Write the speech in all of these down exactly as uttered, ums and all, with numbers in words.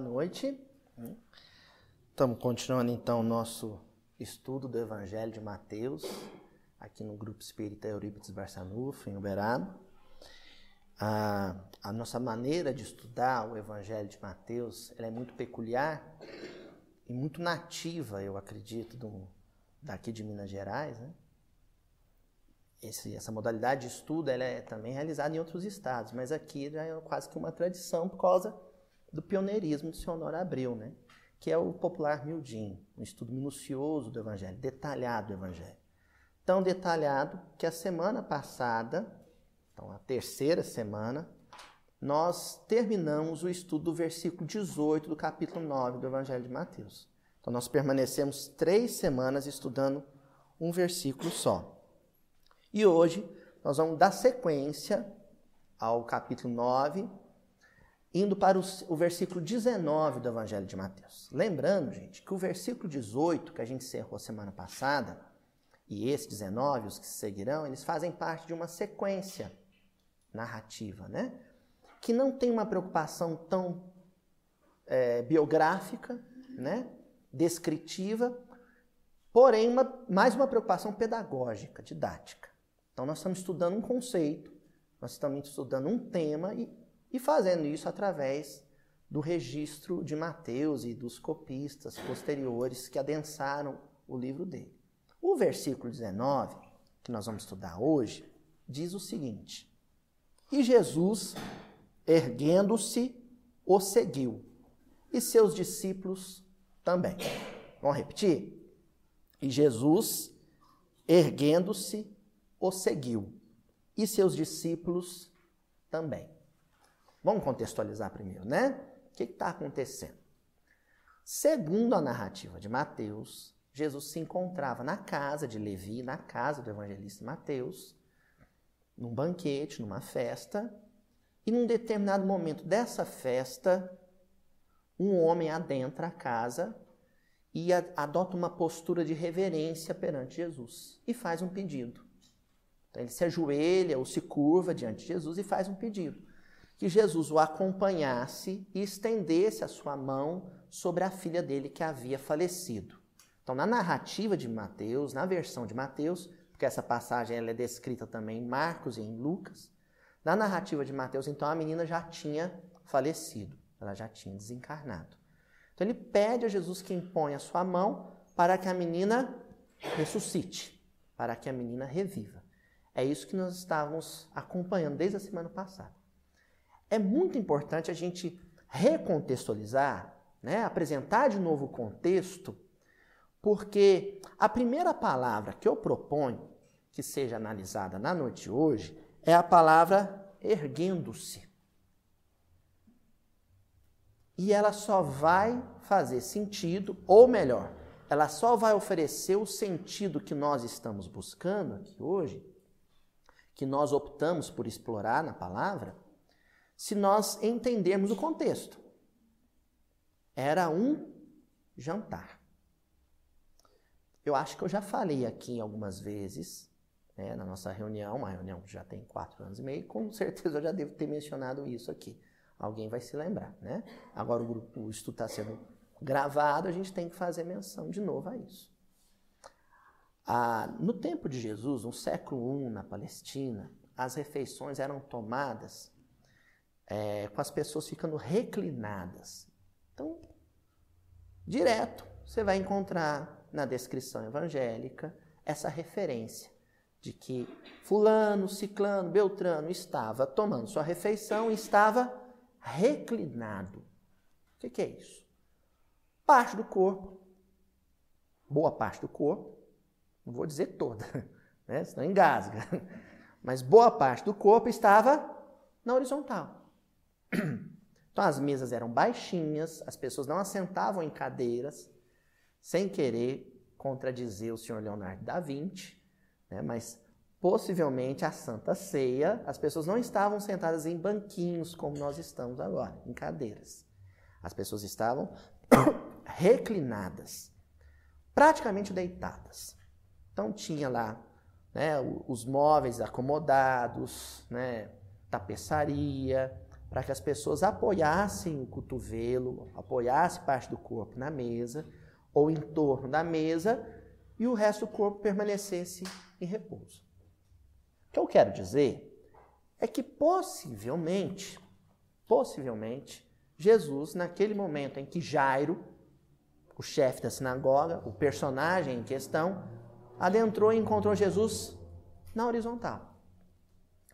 noite. Estamos continuando então o nosso estudo do Evangelho de Mateus, aqui no Grupo Espírita Eurípedes Barsanulfo, em Uberaba. A, a nossa maneira de estudar o Evangelho de Mateus ela é muito peculiar e muito nativa, eu acredito, do, daqui de Minas Gerais, né? Esse, essa modalidade de estudo ela é também realizada em outros estados, mas aqui já é quase que uma tradição por causa do pioneirismo do senhor Honoré Abreu, né? Que é o popular Miudinho, um estudo minucioso do Evangelho, detalhado do Evangelho. Tão detalhado que a semana passada, então a terceira semana, nós terminamos o estudo do versículo dezoito do capítulo nove do Evangelho de Mateus. Então nós permanecemos três semanas estudando um versículo só. E hoje nós vamos dar sequência ao capítulo nove, indo para o, o versículo dezenove do Evangelho de Mateus. Lembrando, gente, que o versículo dezoito, que a gente encerrou semana passada, e esse dezenove, os que se seguirão, eles fazem parte de uma sequência narrativa, né? Que não tem uma preocupação tão é, biográfica, né? Descritiva, porém uma, mais uma preocupação pedagógica, didática. Então, nós estamos estudando um conceito, nós estamos estudando um tema e, e fazendo isso através do registro de Mateus e dos copistas posteriores que adensaram o livro dele. O versículo dezenove, que nós vamos estudar hoje, diz o seguinte: E Jesus, erguendo-se, o seguiu, e seus discípulos também. Vamos repetir? E Jesus, erguendo-se, o seguiu, e seus discípulos também. Vamos contextualizar primeiro, né? O que está acontecendo? Segundo a narrativa de Mateus, Jesus se encontrava na casa de Levi, na casa do evangelista Mateus, num banquete, numa festa, e num determinado momento dessa festa, um homem adentra a casa e adota uma postura de reverência perante Jesus e faz um pedido. Então, ele se ajoelha ou se curva diante de Jesus e faz um pedido. Que Jesus o acompanhasse e estendesse a sua mão sobre a filha dele que havia falecido. Então, na narrativa de Mateus, na versão de Mateus, porque essa passagem ela é descrita também em Marcos e em Lucas, na narrativa de Mateus, então, a menina já tinha falecido, ela já tinha desencarnado. Então, ele pede a Jesus que imponha a sua mão para que a menina ressuscite, para que a menina reviva. É isso que nós estávamos acompanhando desde a semana passada. É muito importante a gente recontextualizar, né? Apresentar de novo o contexto, porque a primeira palavra que eu proponho que seja analisada na noite de hoje é a palavra erguendo-se. E ela só vai fazer sentido, ou melhor, ela só vai oferecer o sentido que nós estamos buscando aqui hoje, que nós optamos por explorar na palavra, se nós entendermos o contexto. Era um jantar. Eu acho que eu já falei aqui algumas vezes, né, na nossa reunião, uma reunião que já tem quatro anos e meio, com certeza eu já devo ter mencionado isso aqui. Alguém vai se lembrar, né? Agora o, grupo, o estudo está sendo gravado, a gente tem que fazer menção de novo a isso. Ah, no tempo de Jesus, no século primeiro, na Palestina, as refeições eram tomadas é, com as pessoas ficando reclinadas. Então, direto, você vai encontrar na descrição evangélica essa referência de que fulano, ciclano, beltrano estava tomando sua refeição e estava reclinado. O que é isso? Parte do corpo, boa parte do corpo, não vou dizer toda, né? Senão engasga, mas boa parte do corpo estava na horizontal. Então as mesas eram baixinhas, as pessoas não assentavam em cadeiras, sem querer contradizer o senhor Leonardo da Vinci, né? Mas possivelmente a Santa Ceia, as pessoas não estavam sentadas em banquinhos como nós estamos agora, em cadeiras. As pessoas estavam reclinadas, praticamente deitadas. Então tinha lá, né, os móveis acomodados, né, tapeçaria, para que as pessoas apoiassem o cotovelo, apoiassem parte do corpo na mesa ou em torno da mesa e o resto do corpo permanecesse em repouso. O que eu quero dizer é que possivelmente, possivelmente, Jesus, naquele momento em que Jairo, o chefe da sinagoga, o personagem em questão, adentrou e encontrou Jesus na horizontal,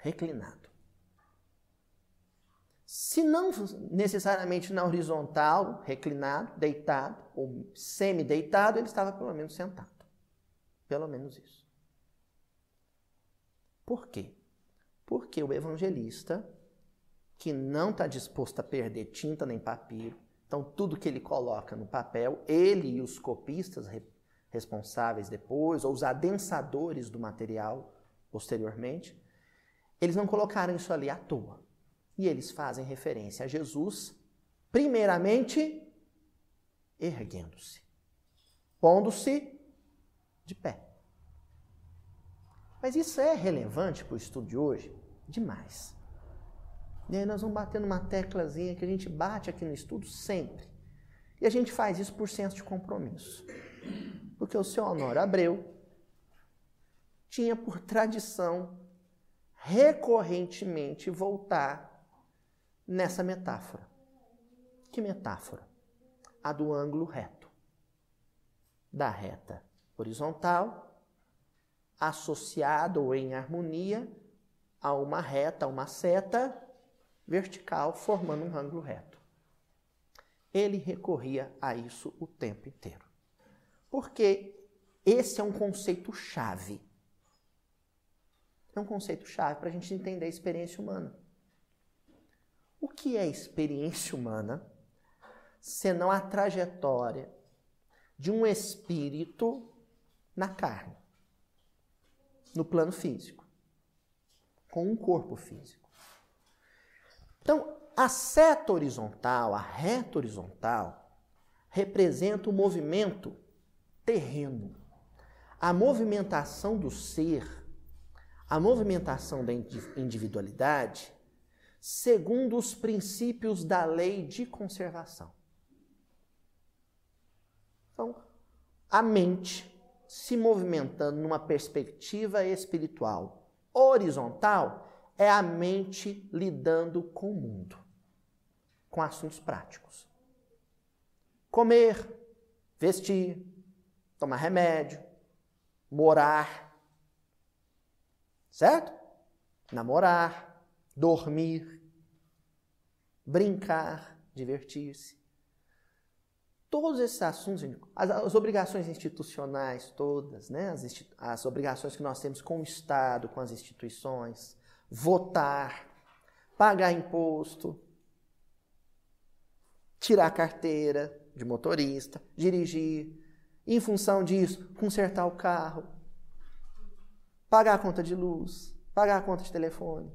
reclinado. Se não necessariamente na horizontal, reclinado, deitado ou semi-deitado, ele estava pelo menos sentado. Pelo menos isso. Por quê? Porque o evangelista, que não está disposto a perder tinta nem papiro, então tudo que ele coloca no papel, ele e os copistas responsáveis depois, ou os adensadores do material posteriormente, eles não colocaram isso ali à toa. E eles fazem referência a Jesus, primeiramente, erguendo-se, pondo-se de pé. Mas isso é relevante para o estudo de hoje? Demais. E aí nós vamos bater numa teclazinha que a gente bate aqui no estudo sempre. E a gente faz isso por senso de compromisso. Porque o seu Honoré Abreu tinha por tradição recorrentemente voltar nessa metáfora. Que metáfora? A do ângulo reto. Da reta horizontal, associado ou em harmonia a uma reta, uma seta vertical, formando um ângulo reto. Ele recorria a isso o tempo inteiro. Porque esse é um conceito-chave. É um conceito-chave para a gente entender a experiência humana. O que é experiência humana, senão a trajetória de um espírito na carne, no plano físico, com um corpo físico? Então, a seta horizontal, a reta horizontal, representa o movimento terreno, a movimentação do ser, a movimentação da individualidade, segundo os princípios da lei de conservação. Então, a mente se movimentando numa perspectiva espiritual horizontal é a mente lidando com o mundo, com assuntos práticos. Comer, vestir, tomar remédio, morar, certo? Namorar, dormir, brincar, divertir-se. Todos esses assuntos, as, as obrigações institucionais todas, né? as, as obrigações que nós temos com o Estado, com as instituições, votar, pagar imposto, tirar carteira de motorista, dirigir, em função disso, consertar o carro, pagar a conta de luz, pagar a conta de telefone.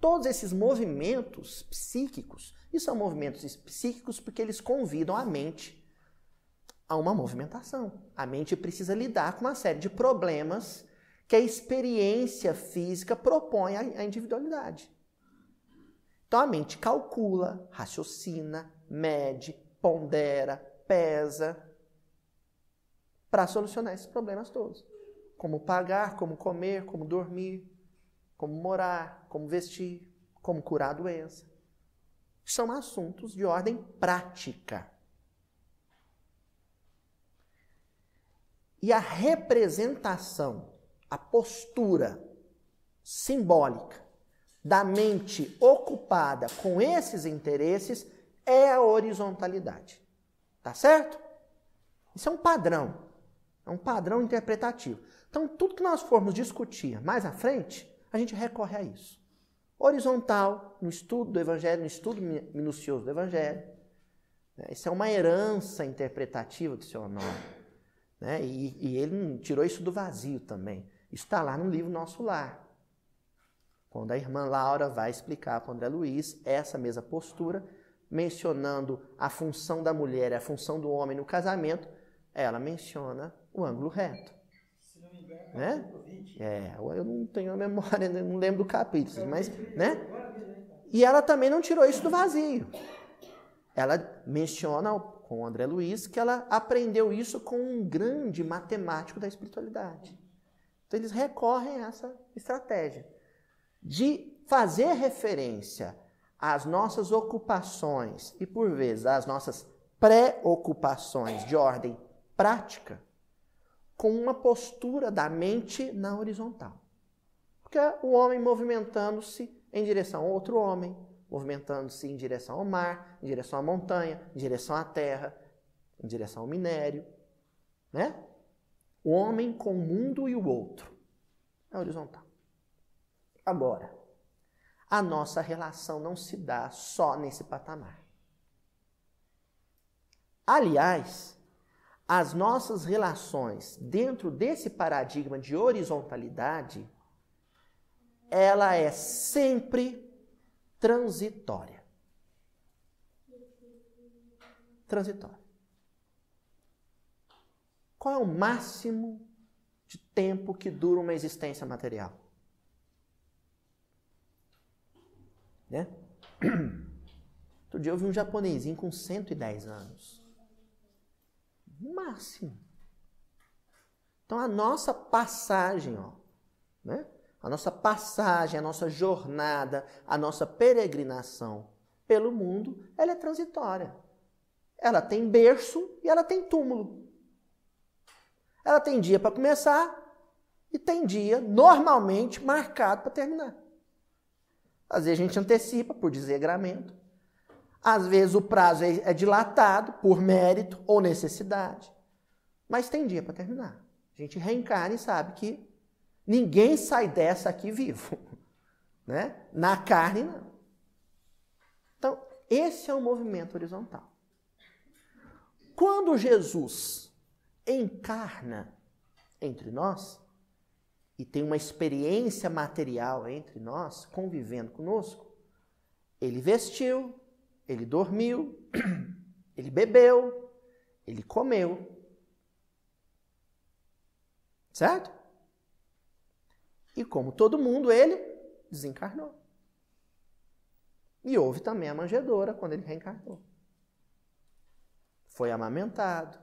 Todos esses movimentos psíquicos, e são movimentos psíquicos porque eles convidam a mente a uma movimentação. A mente precisa lidar com uma série de problemas que a experiência física propõe à individualidade. Então a mente calcula, raciocina, mede, pondera, pesa, para solucionar esses problemas todos. Como pagar, como comer, como dormir, como morar, como vestir, como curar a doença. São assuntos de ordem prática. E a representação, a postura simbólica da mente ocupada com esses interesses é a horizontalidade. Tá certo? Isso é um padrão. É um padrão interpretativo. Então, tudo que nós formos discutir mais à frente, a gente recorre a isso. Horizontal, no estudo do Evangelho, no estudo minucioso do Evangelho. Isso é uma herança interpretativa do seu nome. Né? E, e ele tirou isso do vazio também. Isso está lá no livro Nosso Lar. Quando a irmã Laura vai explicar para o André Luiz essa mesma postura, mencionando a função da mulher e a função do homem no casamento, ela menciona o ângulo reto. Né? É, eu não tenho a memória, não lembro do capítulo, mas, né? E ela também não tirou isso do vazio. Ela menciona com o André Luiz que ela aprendeu isso com um grande matemático da espiritualidade. Então eles recorrem a essa estratégia de fazer referência às nossas ocupações e, por vezes, às nossas preocupações de ordem prática com uma postura da mente na horizontal. Porque o homem movimentando-se em direção a outro homem, movimentando-se em direção ao mar, em direção à montanha, em direção à terra, em direção ao minério, né? O homem com o mundo e o outro. É horizontal. Agora, a nossa relação não se dá só nesse patamar. Aliás, as nossas relações dentro desse paradigma de horizontalidade, ela é sempre transitória. Transitória. Qual é o máximo de tempo que dura uma existência material? Né? Outro dia eu vi um japonesinho com cento e dez anos. O máximo. Então a nossa passagem, ó, né? A nossa passagem, a nossa jornada, a nossa peregrinação pelo mundo, ela é transitória. Ela tem berço e ela tem túmulo. Ela tem dia para começar e tem dia, normalmente, marcado para terminar. Às vezes a gente antecipa por desregramento. Às vezes o prazo é dilatado por mérito ou necessidade. Mas tem dia para terminar. A gente reencarna e sabe que ninguém sai dessa aqui vivo, né? Na carne, não. Então, esse é o movimento horizontal. Quando Jesus encarna entre nós e tem uma experiência material entre nós, convivendo conosco, ele vestiu, ele dormiu, ele bebeu, ele comeu. Certo? E como todo mundo, ele desencarnou. E houve também a manjedoura quando ele reencarnou. Foi amamentado,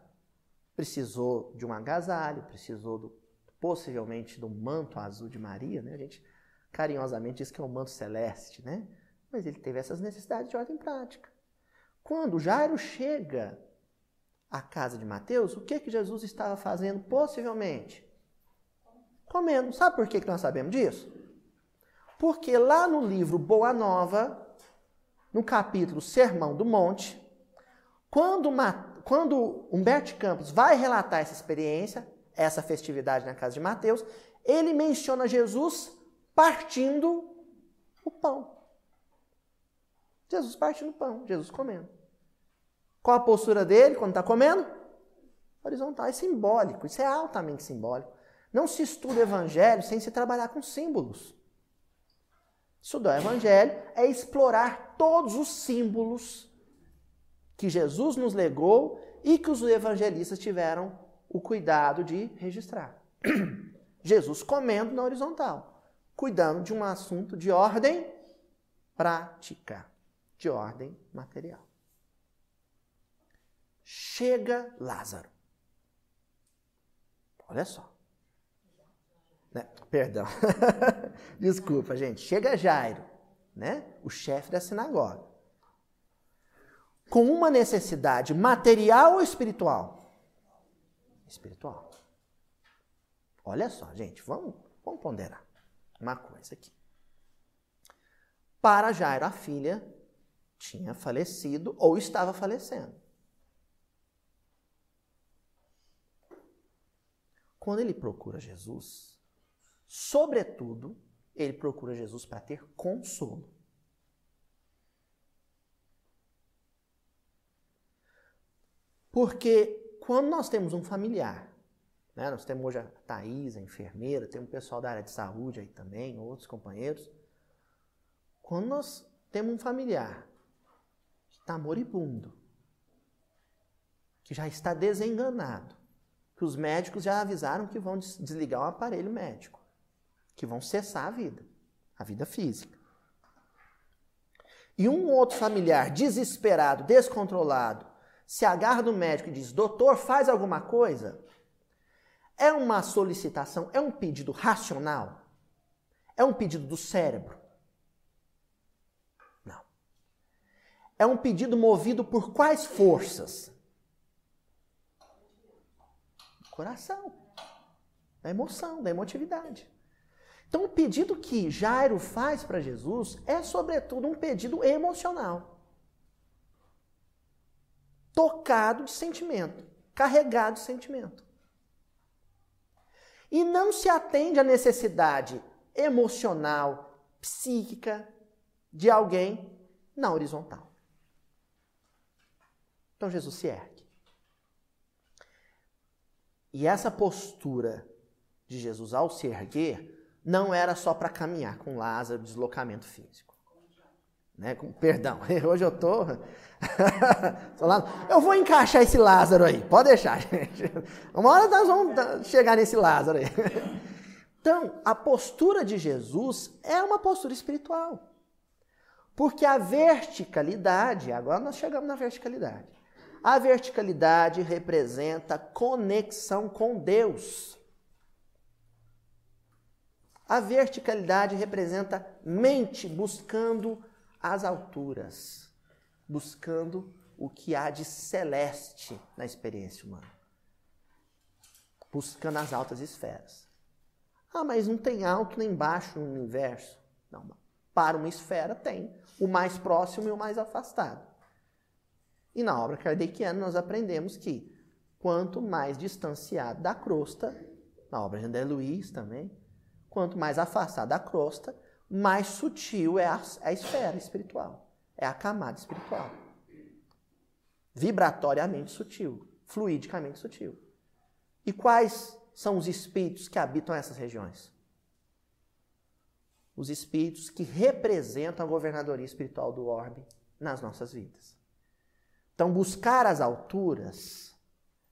precisou de um agasalho, precisou do, possivelmente do manto azul de Maria, né? A gente carinhosamente diz que é o manto celeste, né? Mas ele teve essas necessidades de ordem prática. Quando Jairo chega à casa de Mateus, o que que Jesus estava fazendo possivelmente? Comendo. Sabe por que nós sabemos disso? Porque lá no livro Boa Nova, no capítulo Sermão do Monte, quando, uma, quando Humberto Campos vai relatar essa experiência, essa festividade na casa de Mateus, ele menciona Jesus partindo o pão. Jesus partindo o pão, Jesus comendo. Qual a postura dele quando está comendo? Horizontal. É simbólico, isso é altamente simbólico. Não se estuda o Evangelho sem se trabalhar com símbolos. Estudar o Evangelho é explorar todos os símbolos que Jesus nos legou e que os evangelistas tiveram o cuidado de registrar. Jesus comendo na horizontal, cuidando de um assunto de ordem prática, de ordem material. Chega Lázaro. Olha só. Perdão, desculpa, gente. Chega Jairo, né? O chefe da sinagoga, com uma necessidade material ou espiritual? Espiritual. Olha só, gente, vamos, vamos ponderar uma coisa aqui. Para Jairo, a filha tinha falecido ou estava falecendo. Quando ele procura Jesus, sobretudo, ele procura Jesus para ter consolo. Porque quando nós temos um familiar, né, nós temos hoje a Thaís, a enfermeira, temos o pessoal da área de saúde aí também, outros companheiros. Quando nós temos um familiar que está moribundo, que já está desenganado, que os médicos já avisaram que vão desligar o aparelho médico, que vão cessar a vida, a vida física. e um outro familiar desesperado, descontrolado, se agarra do médico e diz, doutor, faz alguma coisa, é uma solicitação, é um pedido racional? É um pedido do cérebro? Não. É um pedido movido por quais forças? Do coração, da emoção, da emotividade. Então, o pedido que Jairo faz para Jesus é, sobretudo, um pedido emocional. Tocado de sentimento, carregado de sentimento. E não se atende à necessidade emocional, psíquica, de alguém na horizontal. Então, Jesus se ergue. E essa postura de Jesus ao se erguer não era só para caminhar com Lázaro, deslocamento físico. Né? Com, perdão, hoje eu tô... tô lá, eu vou encaixar esse Lázaro aí, pode deixar, gente. Uma hora nós vamos chegar nesse Lázaro aí. Então, a postura de Jesus é uma postura espiritual. Porque a verticalidade, agora nós chegamos na verticalidade. A verticalidade representa conexão com Deus. A verticalidade representa mente buscando as alturas, buscando o que há de celeste na experiência humana, buscando as altas esferas. Ah, mas não tem alto nem baixo no universo. Não, para uma esfera tem o mais próximo e o mais afastado. E na obra kardeciana nós aprendemos que quanto mais distanciado da crosta, na obra de André Luiz também, quanto mais afastada a crosta, mais sutil é a, a esfera espiritual, é a camada espiritual. Vibratoriamente sutil, fluidicamente sutil. E quais são os espíritos que habitam essas regiões? Os espíritos que representam a governadoria espiritual do orbe nas nossas vidas. Então, buscar as alturas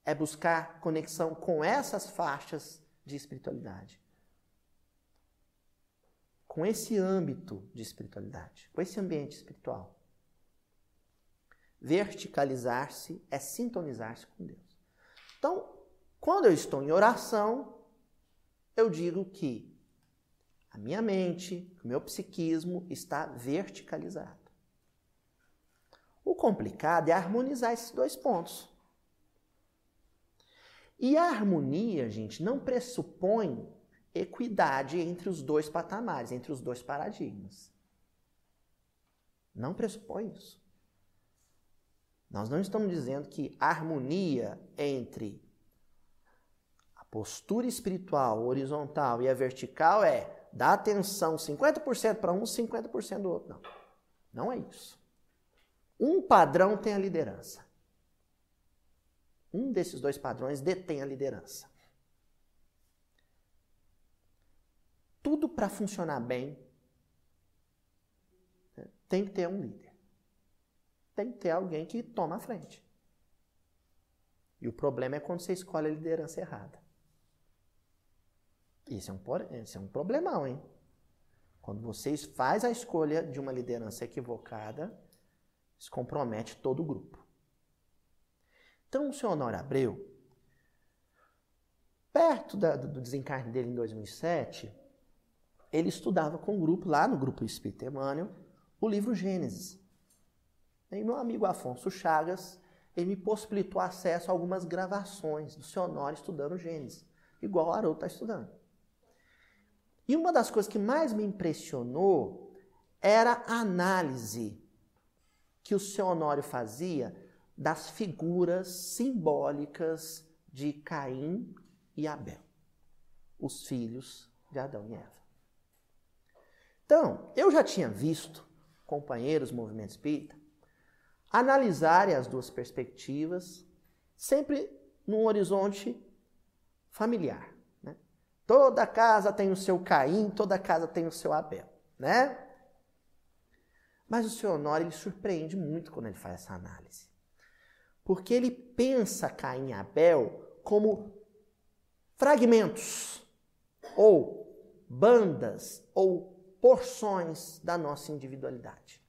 é buscar conexão com essas faixas de espiritualidade. Com esse âmbito de espiritualidade, com esse ambiente espiritual. Verticalizar-se é sintonizar-se com Deus. Então, quando eu estou em oração, eu digo que a minha mente, o meu psiquismo está verticalizado. O complicado é harmonizar esses dois pontos. E a harmonia, gente, não pressupõe equidade entre os dois patamares, entre os dois paradigmas. Não pressupõe isso. Nós não estamos dizendo que a harmonia entre a postura espiritual horizontal e a vertical é dar atenção cinquenta por cento para um, cinquenta por cento do outro. Não. Não é isso. Um padrão tem a liderança. Um desses dois padrões detém a liderança. Tudo para funcionar bem, né, tem que ter um líder. Tem que ter alguém que toma a frente. E o problema é quando você escolhe a liderança errada. Esse é um, esse é um problemão, hein? Quando você faz a escolha de uma liderança equivocada, se compromete todo o grupo. Então, o senhor Honoré Abreu, perto da, do desencarne dele em dois mil e sete... ele estudava com um grupo, lá no Grupo Espírita Eurípedes, o livro Gênesis. E meu amigo Afonso Chagas, ele me possibilitou acesso a algumas gravações do seu Honoré estudando Gênesis, igual o Haroldo está estudando. E uma das coisas que mais me impressionou era a análise que o seu Honoré fazia das figuras simbólicas de Caim e Abel, os filhos de Adão e Eva. Então, eu já tinha visto companheiros do movimento espírita analisarem as duas perspectivas sempre num horizonte familiar. Né? Toda casa tem o seu Caim, toda casa tem o seu Abel. Né? Mas o senhor Honoré, ele surpreende muito quando ele faz essa análise. Porque ele pensa Caim e Abel como fragmentos, ou bandas, ou porções da nossa individualidade.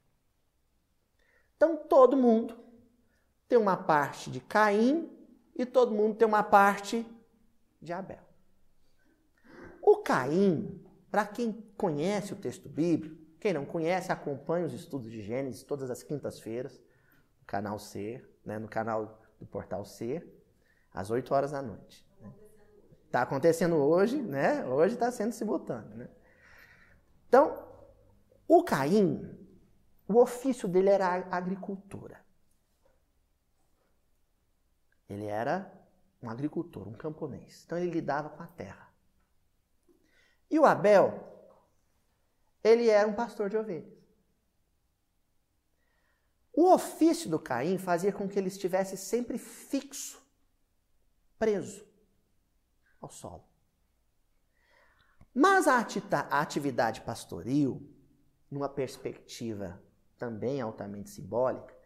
Então, todo mundo tem uma parte de Caim e todo mundo tem uma parte de Abel. O Caim, para quem conhece o texto bíblico, quem não conhece, acompanha os estudos de Gênesis todas as quintas-feiras, no canal Ser, né, no canal do Portal Ser, às oito horas da noite. Está acontecendo hoje, né? Hoje está sendo simultâneo, né? Então, o Caim, o ofício dele era a agricultura. Ele era um agricultor, um camponês. Então, ele lidava com a terra. E o Abel, ele era um pastor de ovelhas. O ofício do Caim fazia com que ele estivesse sempre fixo, preso ao solo. Mas a atividade pastoril, numa perspectiva também altamente simbólica,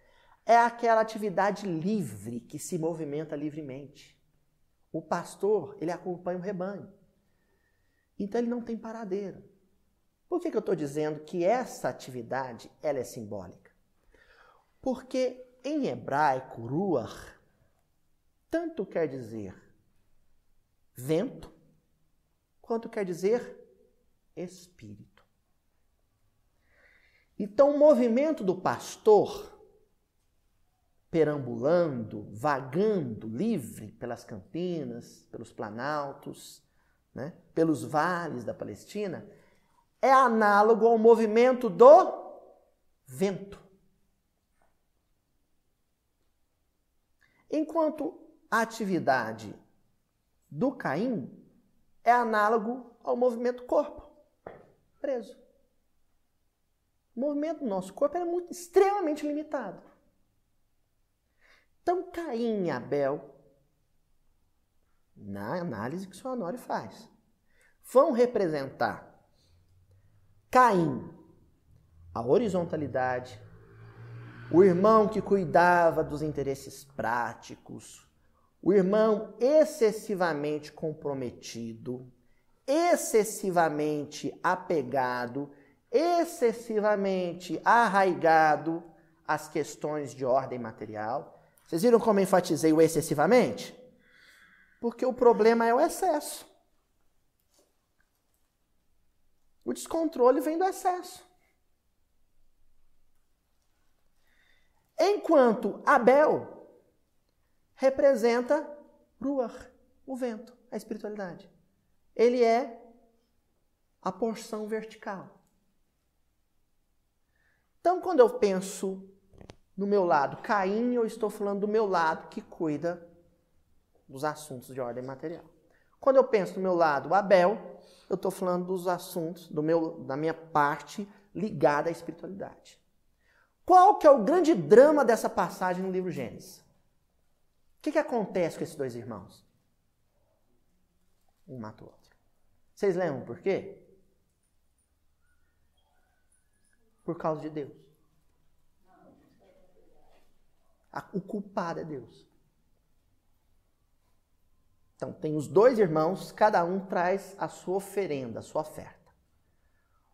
é aquela atividade livre que se movimenta livremente. O pastor, ele acompanha o rebanho. Então ele não tem paradeiro. Por que que eu estou dizendo que essa atividade ela é simbólica? Porque em hebraico, ruach, tanto quer dizer vento, quanto quer dizer espírito. Então o movimento do pastor, perambulando, vagando, livre pelas campinas, pelos planaltos, né, pelos vales da Palestina, é análogo ao movimento do vento. Enquanto a atividade do Caim é análogo ao movimento corpo, preso. O movimento do nosso corpo é muito, extremamente limitado. Então, Caim e Abel, na análise que o senhor Honório faz, vão representar Caim, a horizontalidade, o irmão que cuidava dos interesses práticos, o irmão excessivamente comprometido, excessivamente apegado, excessivamente arraigado às questões de ordem material. Vocês viram como eu enfatizei o excessivamente? Porque o problema é o excesso. O descontrole vem do excesso. Enquanto Abel representa ruach, o vento, a espiritualidade. Ele é a porção vertical. Então, quando eu penso no meu lado Caim, eu estou falando do meu lado que cuida dos assuntos de ordem material. Quando eu penso no meu lado Abel, eu estou falando dos assuntos, do meu, da minha parte ligada à espiritualidade. Qual que é o grande drama dessa passagem no livro Gênesis? O que que acontece com esses dois irmãos? Um mata o outro. Vocês lembram por quê? Por causa de Deus. O culpado é Deus. Então, tem os dois irmãos, cada um traz a sua oferenda, a sua oferta.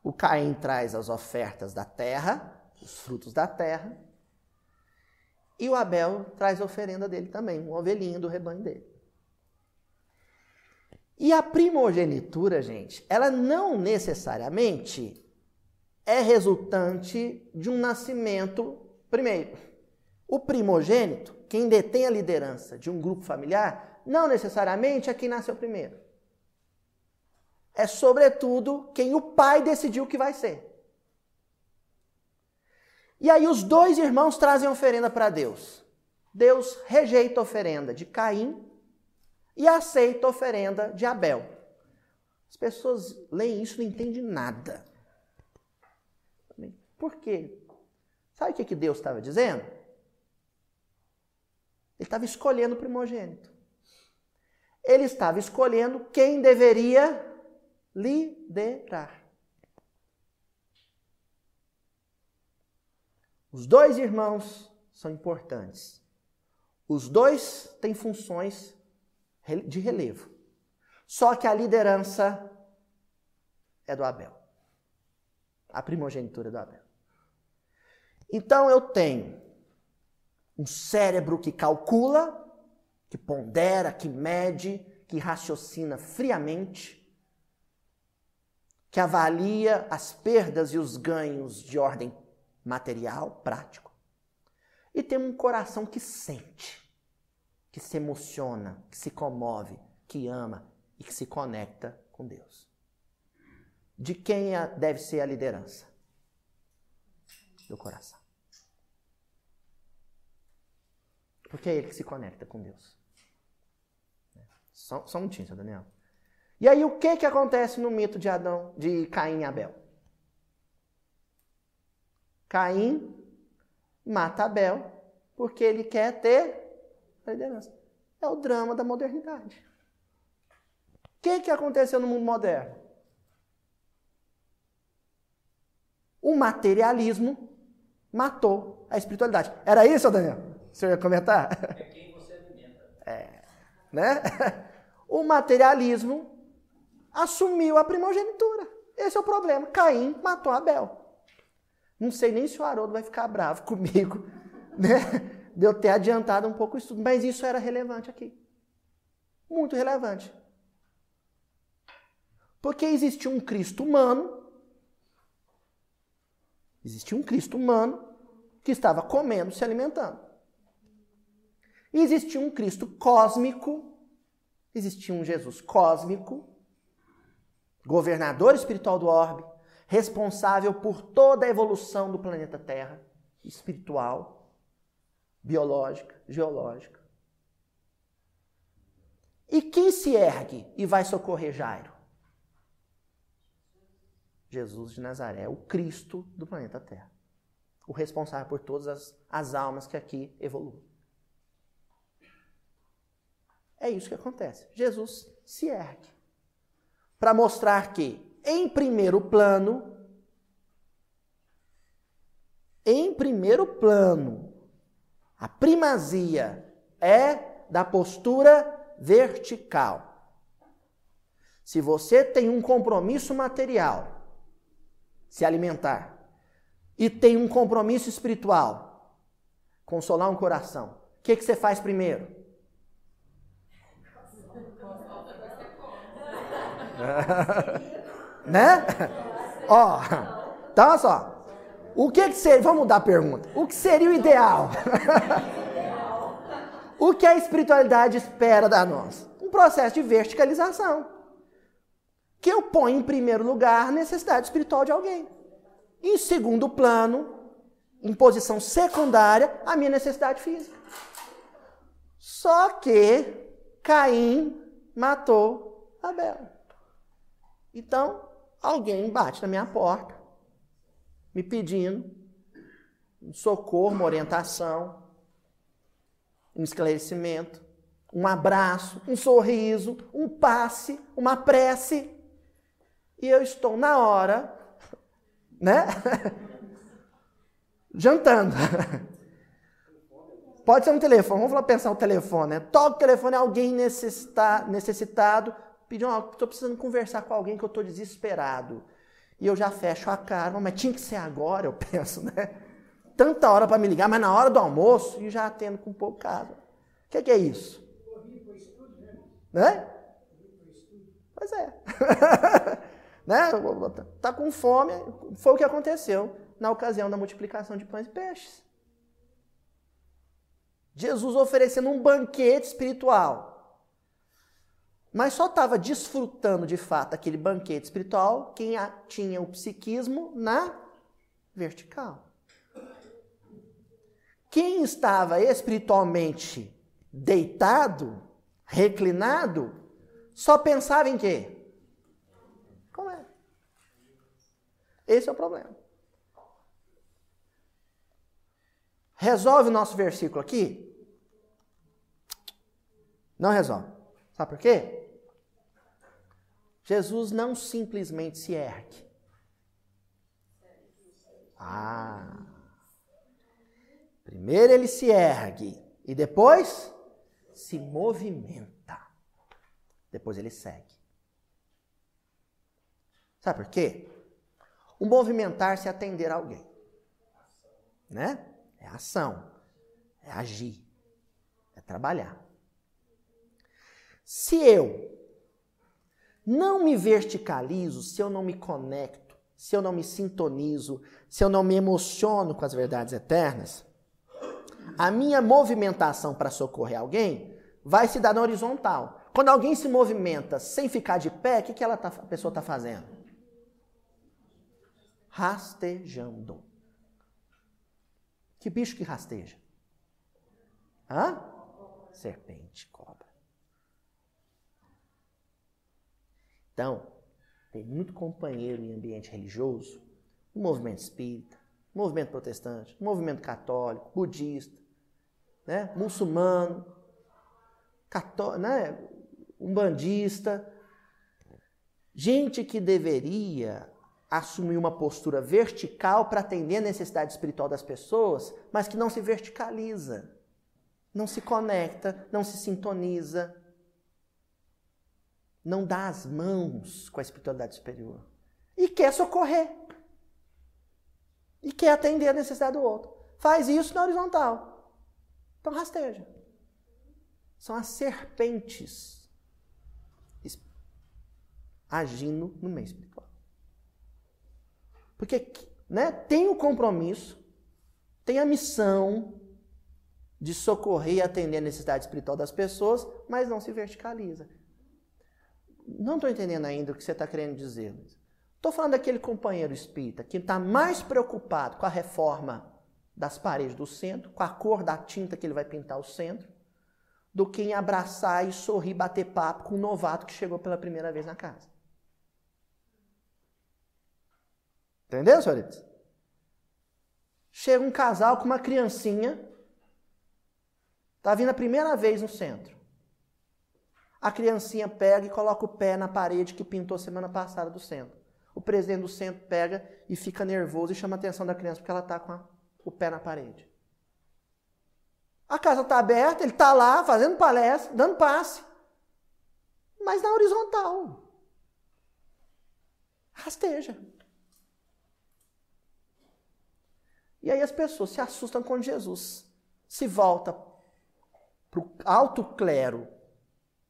O Caim traz as ofertas da terra, os frutos da terra, e o Abel traz a oferenda dele também, uma ovelhinha do rebanho dele. E a primogenitura, gente, ela não necessariamente é resultante de um nascimento primeiro. O primogênito, quem detém a liderança de um grupo familiar, não necessariamente é quem nasceu primeiro. É, sobretudo, quem o pai decidiu que vai ser. E aí os dois irmãos trazem oferenda para Deus. Deus rejeita a oferenda de Caim e aceita a oferenda de Abel. As pessoas leem isso e não entendem nada. Por quê? Sabe o que Deus estava dizendo? Ele estava escolhendo o primogênito. Ele estava escolhendo quem deveria liderar. Os dois irmãos são importantes. Os dois têm funções de relevo. Só que a liderança é do Abel. A primogenitura é do Abel. Então eu tenho Um cérebro que calcula, que pondera, que mede, que raciocina friamente, que avalia as perdas e os ganhos de ordem material, prático. E tem um coração que sente, que se emociona, que se comove, que ama e que se conecta com Deus. De quem deve ser a liderança? Do coração. Porque é ele que se conecta com Deus. Só, só um minutinho, seu Daniel. E aí o que, que acontece no mito de Adão, de Caim e Abel? Caim mata Abel porque ele quer ter a liderança. É o drama da modernidade. O que, que aconteceu no mundo moderno? O materialismo matou a espiritualidade. Era isso, seu Daniel? O senhor ia comentar? É quem você alimenta. É, né? O materialismo assumiu a primogenitura. Esse é o problema. Caim matou Abel. Não sei nem se o Haroldo vai ficar bravo comigo, né? De eu ter adiantado um pouco o estudo. Mas isso era relevante aqui. Muito relevante. Porque existia um Cristo humano, existia um Cristo humano que estava comendo, se alimentando. E existia um Cristo cósmico, existia um Jesus cósmico, governador espiritual do orbe, responsável por toda a evolução do planeta Terra, espiritual, biológica, geológica. E quem se ergue e vai socorrer Jairo? Jesus de Nazaré, o Cristo do planeta Terra, o responsável por todas as, as almas que aqui evoluem. É isso que acontece. Jesus se ergue para mostrar que Em primeiro plano, em primeiro plano, a primazia é da postura vertical. Se você tem um compromisso material, se alimentar, e tem um compromisso espiritual, consolar um coração, o que, que você faz primeiro? Né? Ó, então olha só. O que, que seria? Vamos mudar a pergunta. O que seria o ideal? O que a espiritualidade espera da nós? Um processo de verticalização. Que eu ponho em primeiro lugar a necessidade espiritual de alguém. Em segundo plano, em posição secundária, a minha necessidade física. Só que Caim matou Abel. Então, alguém bate na minha porta, me pedindo um socorro, uma orientação, um esclarecimento, um abraço, um sorriso, um passe, uma prece. E eu estou na hora, né? Jantando. Pode ser um telefone, vamos falar, pensar um telefone, né? Toca o telefone, alguém necessita, necessitado, pediu, ó, estou precisando conversar com alguém que eu estou desesperado. E eu já fecho a cara, mas tinha que ser agora, eu penso, né? Tanta hora para me ligar, mas na hora do almoço, e já atendo com pouco caso. O que, que é isso? Né? Pois é. Né? Tá com fome, foi o que aconteceu na ocasião da multiplicação de pães e peixes. Jesus oferecendo um banquete espiritual. Mas só estava desfrutando, de fato, aquele banquete espiritual quem tinha o psiquismo na vertical. Quem estava espiritualmente deitado, reclinado, só pensava em quê? Como é? Esse é o problema. Resolve o nosso versículo aqui? Não resolve. Sabe por quê? Jesus não simplesmente se ergue. Ah! Primeiro ele se ergue e depois se movimenta. Depois ele segue. Sabe por quê? O movimentar-se é atender alguém. Né? É ação. é agir, é trabalhar. Se eu não me verticalizo, se eu não me conecto, se eu não me sintonizo, se eu não me emociono com as verdades eternas, a minha movimentação para socorrer alguém vai se dar na horizontal. Quando alguém se movimenta sem ficar de pé, o que, que ela tá, a pessoa está fazendo? Rastejando. Que bicho que rasteja? Hã? Serpente, cobra. Então, tem muito companheiro em ambiente religioso, no movimento espírita, no movimento protestante, no movimento católico, budista, né? Muçulmano, cató- né? umbandista. Gente que deveria assumir uma postura vertical para atender a necessidade espiritual das pessoas, mas que não se verticaliza, não se conecta, não se sintoniza, não dá as mãos com a espiritualidade superior e quer socorrer e quer atender a necessidade do outro. Faz isso na horizontal. Então rasteja. São as serpentes agindo no meio espiritual. Porque, né, tem o compromisso, tem a missão de socorrer e atender a necessidade espiritual das pessoas, mas não se verticaliza. Não estou entendendo ainda o que você está querendo dizer, Luiz. Estou falando daquele companheiro espírita que está mais preocupado com a reforma das paredes do centro, com a cor da tinta que ele vai pintar o centro, do que em abraçar e sorrir, bater papo com um novato que chegou pela primeira vez na casa. Entendeu, senhoritas? Chega um casal com uma criancinha, tá vindo a primeira vez no centro. A criancinha pega e coloca o pé na parede que pintou semana passada do centro. O presidente do centro pega e fica nervoso e chama a atenção da criança porque ela tá com a, o pé na parede. A casa tá aberta, ele tá lá fazendo palestra, dando passe, mas na horizontal. Rasteja. E aí as pessoas se assustam com Jesus, se volta para o alto clero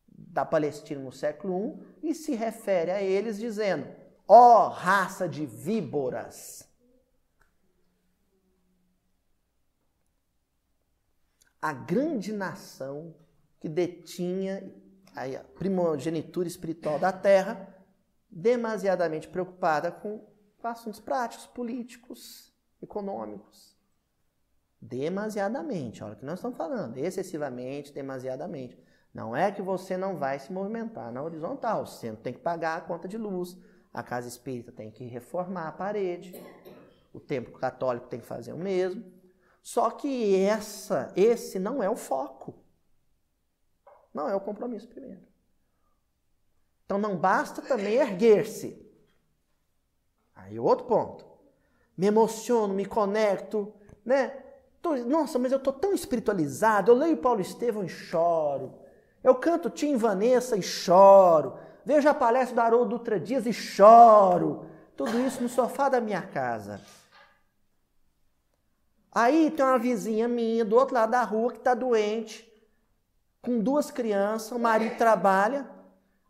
da Palestina no século primeiro e se refere a eles dizendo: ó, raça de víboras! A grande nação que detinha a primogenitura espiritual da terra, demasiadamente preocupada com assuntos práticos, políticos, econômicos, demasiadamente. Olha o que nós estamos falando, excessivamente, demasiadamente. Não é que você não vai se movimentar na horizontal, o centro tem que pagar a conta de luz, a casa espírita tem que reformar a parede, o templo católico tem que fazer o mesmo. Só que essa, esse não é o foco, não é o compromisso primeiro. Então não basta também erguer-se. Aí outro ponto. Me emociono, me conecto, né? Nossa, mas eu tô tão espiritualizado, eu leio Paulo Estevão e choro, eu canto Tim Vanessa e choro, vejo a palestra do Haroldo Dutra Dias e choro, tudo isso no sofá da minha casa. Aí tem uma vizinha minha do outro lado da rua que tá doente, com duas crianças, o marido trabalha,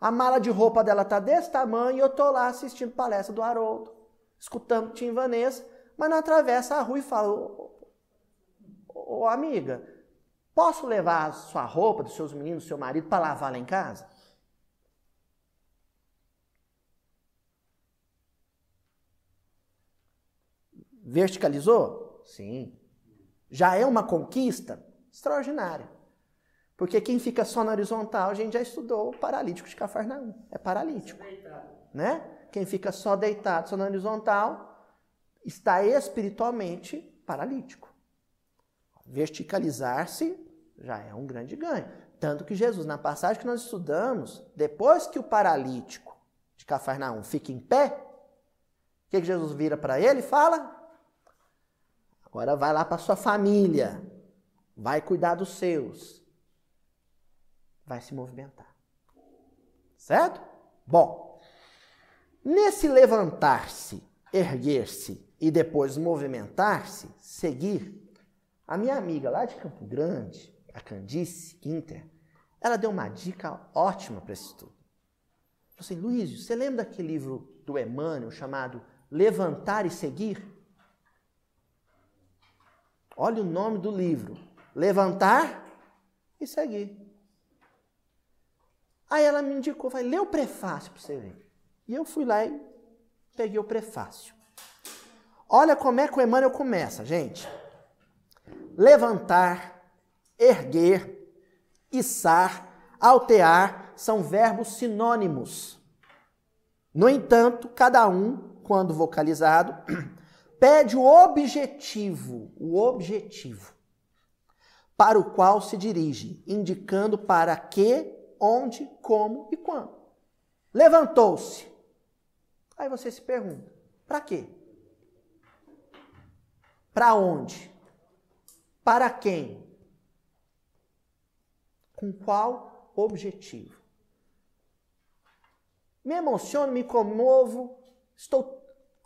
a mala de roupa dela tá desse tamanho e eu tô lá assistindo palestra do Haroldo, escutando Tim Vanessa, mas não atravessa a rua e fala: ô, ô, ô amiga, posso levar a sua roupa dos seus meninos, do seu marido, para lavar lá em casa? Verticalizou? Sim. Já é uma conquista extraordinária. Porque quem fica só na horizontal, a gente já estudou o paralítico de Cafarnaum. É paralítico, né? Quem fica só deitado, só na horizontal, está espiritualmente paralítico. Verticalizar-se já é um grande ganho. Tanto que Jesus, na passagem que nós estudamos, depois que o paralítico de Cafarnaum fica em pé, o que, que Jesus vira para ele e fala? Agora vai lá para sua família, vai cuidar dos seus, vai se movimentar. Certo? Bom. Nesse levantar-se, erguer-se e depois movimentar-se, seguir, A minha amiga lá de Campo Grande, a Candice Inter, ela deu uma dica ótima para esse estudo. Eu falei assim, Luísio, você lembra daquele livro do Emmanuel chamado Levantar e Seguir? Olha o nome do livro, Levantar e Seguir. Aí ela me indicou, falei, lê o prefácio para você ver. E eu fui lá e peguei o prefácio. Olha como é que o Emmanuel começa, gente. Levantar, erguer, içar, altear são verbos sinônimos. No entanto, cada um, quando vocalizado, pede o objetivo, o objetivo, para o qual se dirige, indicando para que, onde, como e quando. Levantou-se. Aí você se pergunta, para quê? Para onde? Para quem? Com qual objetivo? Me emociono, me comovo, estou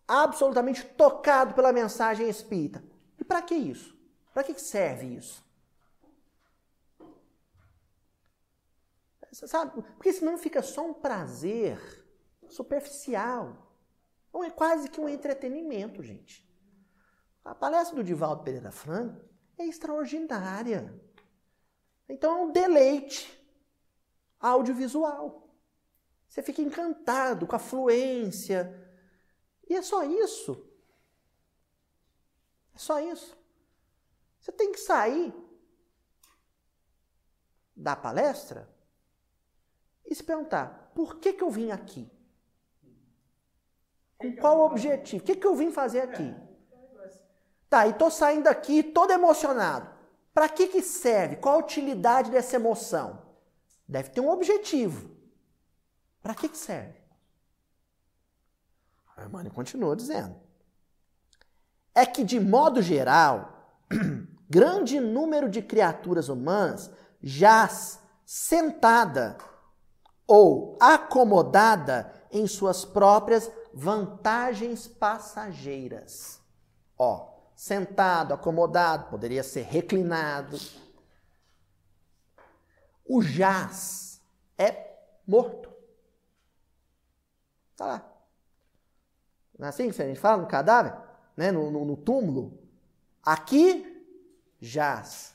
absolutamente tocado pela mensagem espírita. E para que isso? Para que serve isso? Sabe? Porque senão fica só um prazer superficial. Ou é quase que um entretenimento, gente. A palestra do Divaldo Pereira Franco é extraordinária. Então é um deleite audiovisual. Você fica encantado com a fluência. E é só isso. É só isso. Você tem que sair da palestra e se perguntar, por que que eu vim aqui? Com qual objetivo? O que que eu vim fazer aqui? Tá, e tô saindo aqui todo emocionado. Para que que serve? Qual a utilidade dessa emoção? Deve ter um objetivo. Para que que serve? A irmã continua dizendo. É que, de modo geral, grande número de criaturas humanas jaz sentada ou acomodada em suas próprias vantagens passageiras. Ó. Sentado, acomodado, poderia ser reclinado. O jaz é morto. Tá lá. Não é assim que a gente fala no cadáver? Né? No, no, no túmulo? Aqui, jaz.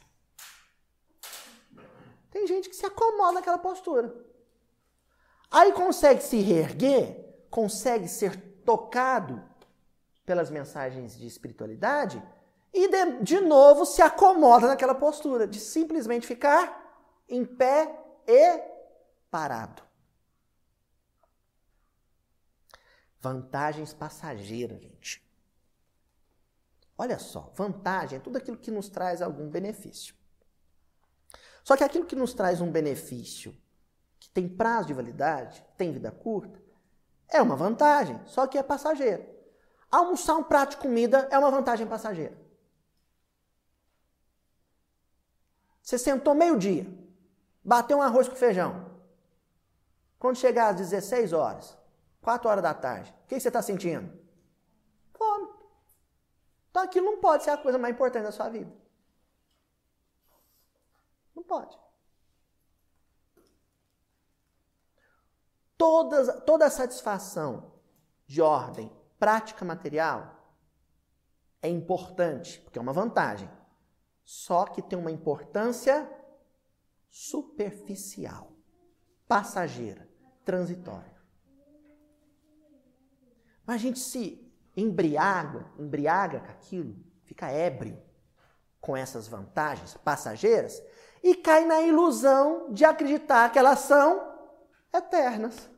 Tem gente que se acomoda naquela postura. Aí consegue se reerguer, consegue ser tocado pelas mensagens de espiritualidade, e de, de novo se acomoda naquela postura de simplesmente ficar em pé e parado. Vantagens passageiras, gente. Olha só, vantagem é tudo aquilo que nos traz algum benefício. Só que aquilo que nos traz um benefício que tem prazo de validade, tem vida curta, é uma vantagem, só que é passageira. Almoçar um prato de comida é uma vantagem passageira. Você sentou meio-dia, bateu um arroz com feijão. Quando chegar às dezesseis horas, quatro horas da tarde, o que você está sentindo? Fome. Então aquilo não pode ser a coisa mais importante da sua vida. Não pode. Todas, toda a satisfação de ordem prática material é importante, porque é uma vantagem. Só que tem uma importância superficial, passageira, transitória. Mas a gente se embriaga, embriaga com aquilo, fica ébrio com essas vantagens passageiras e cai na ilusão de acreditar que elas são eternas.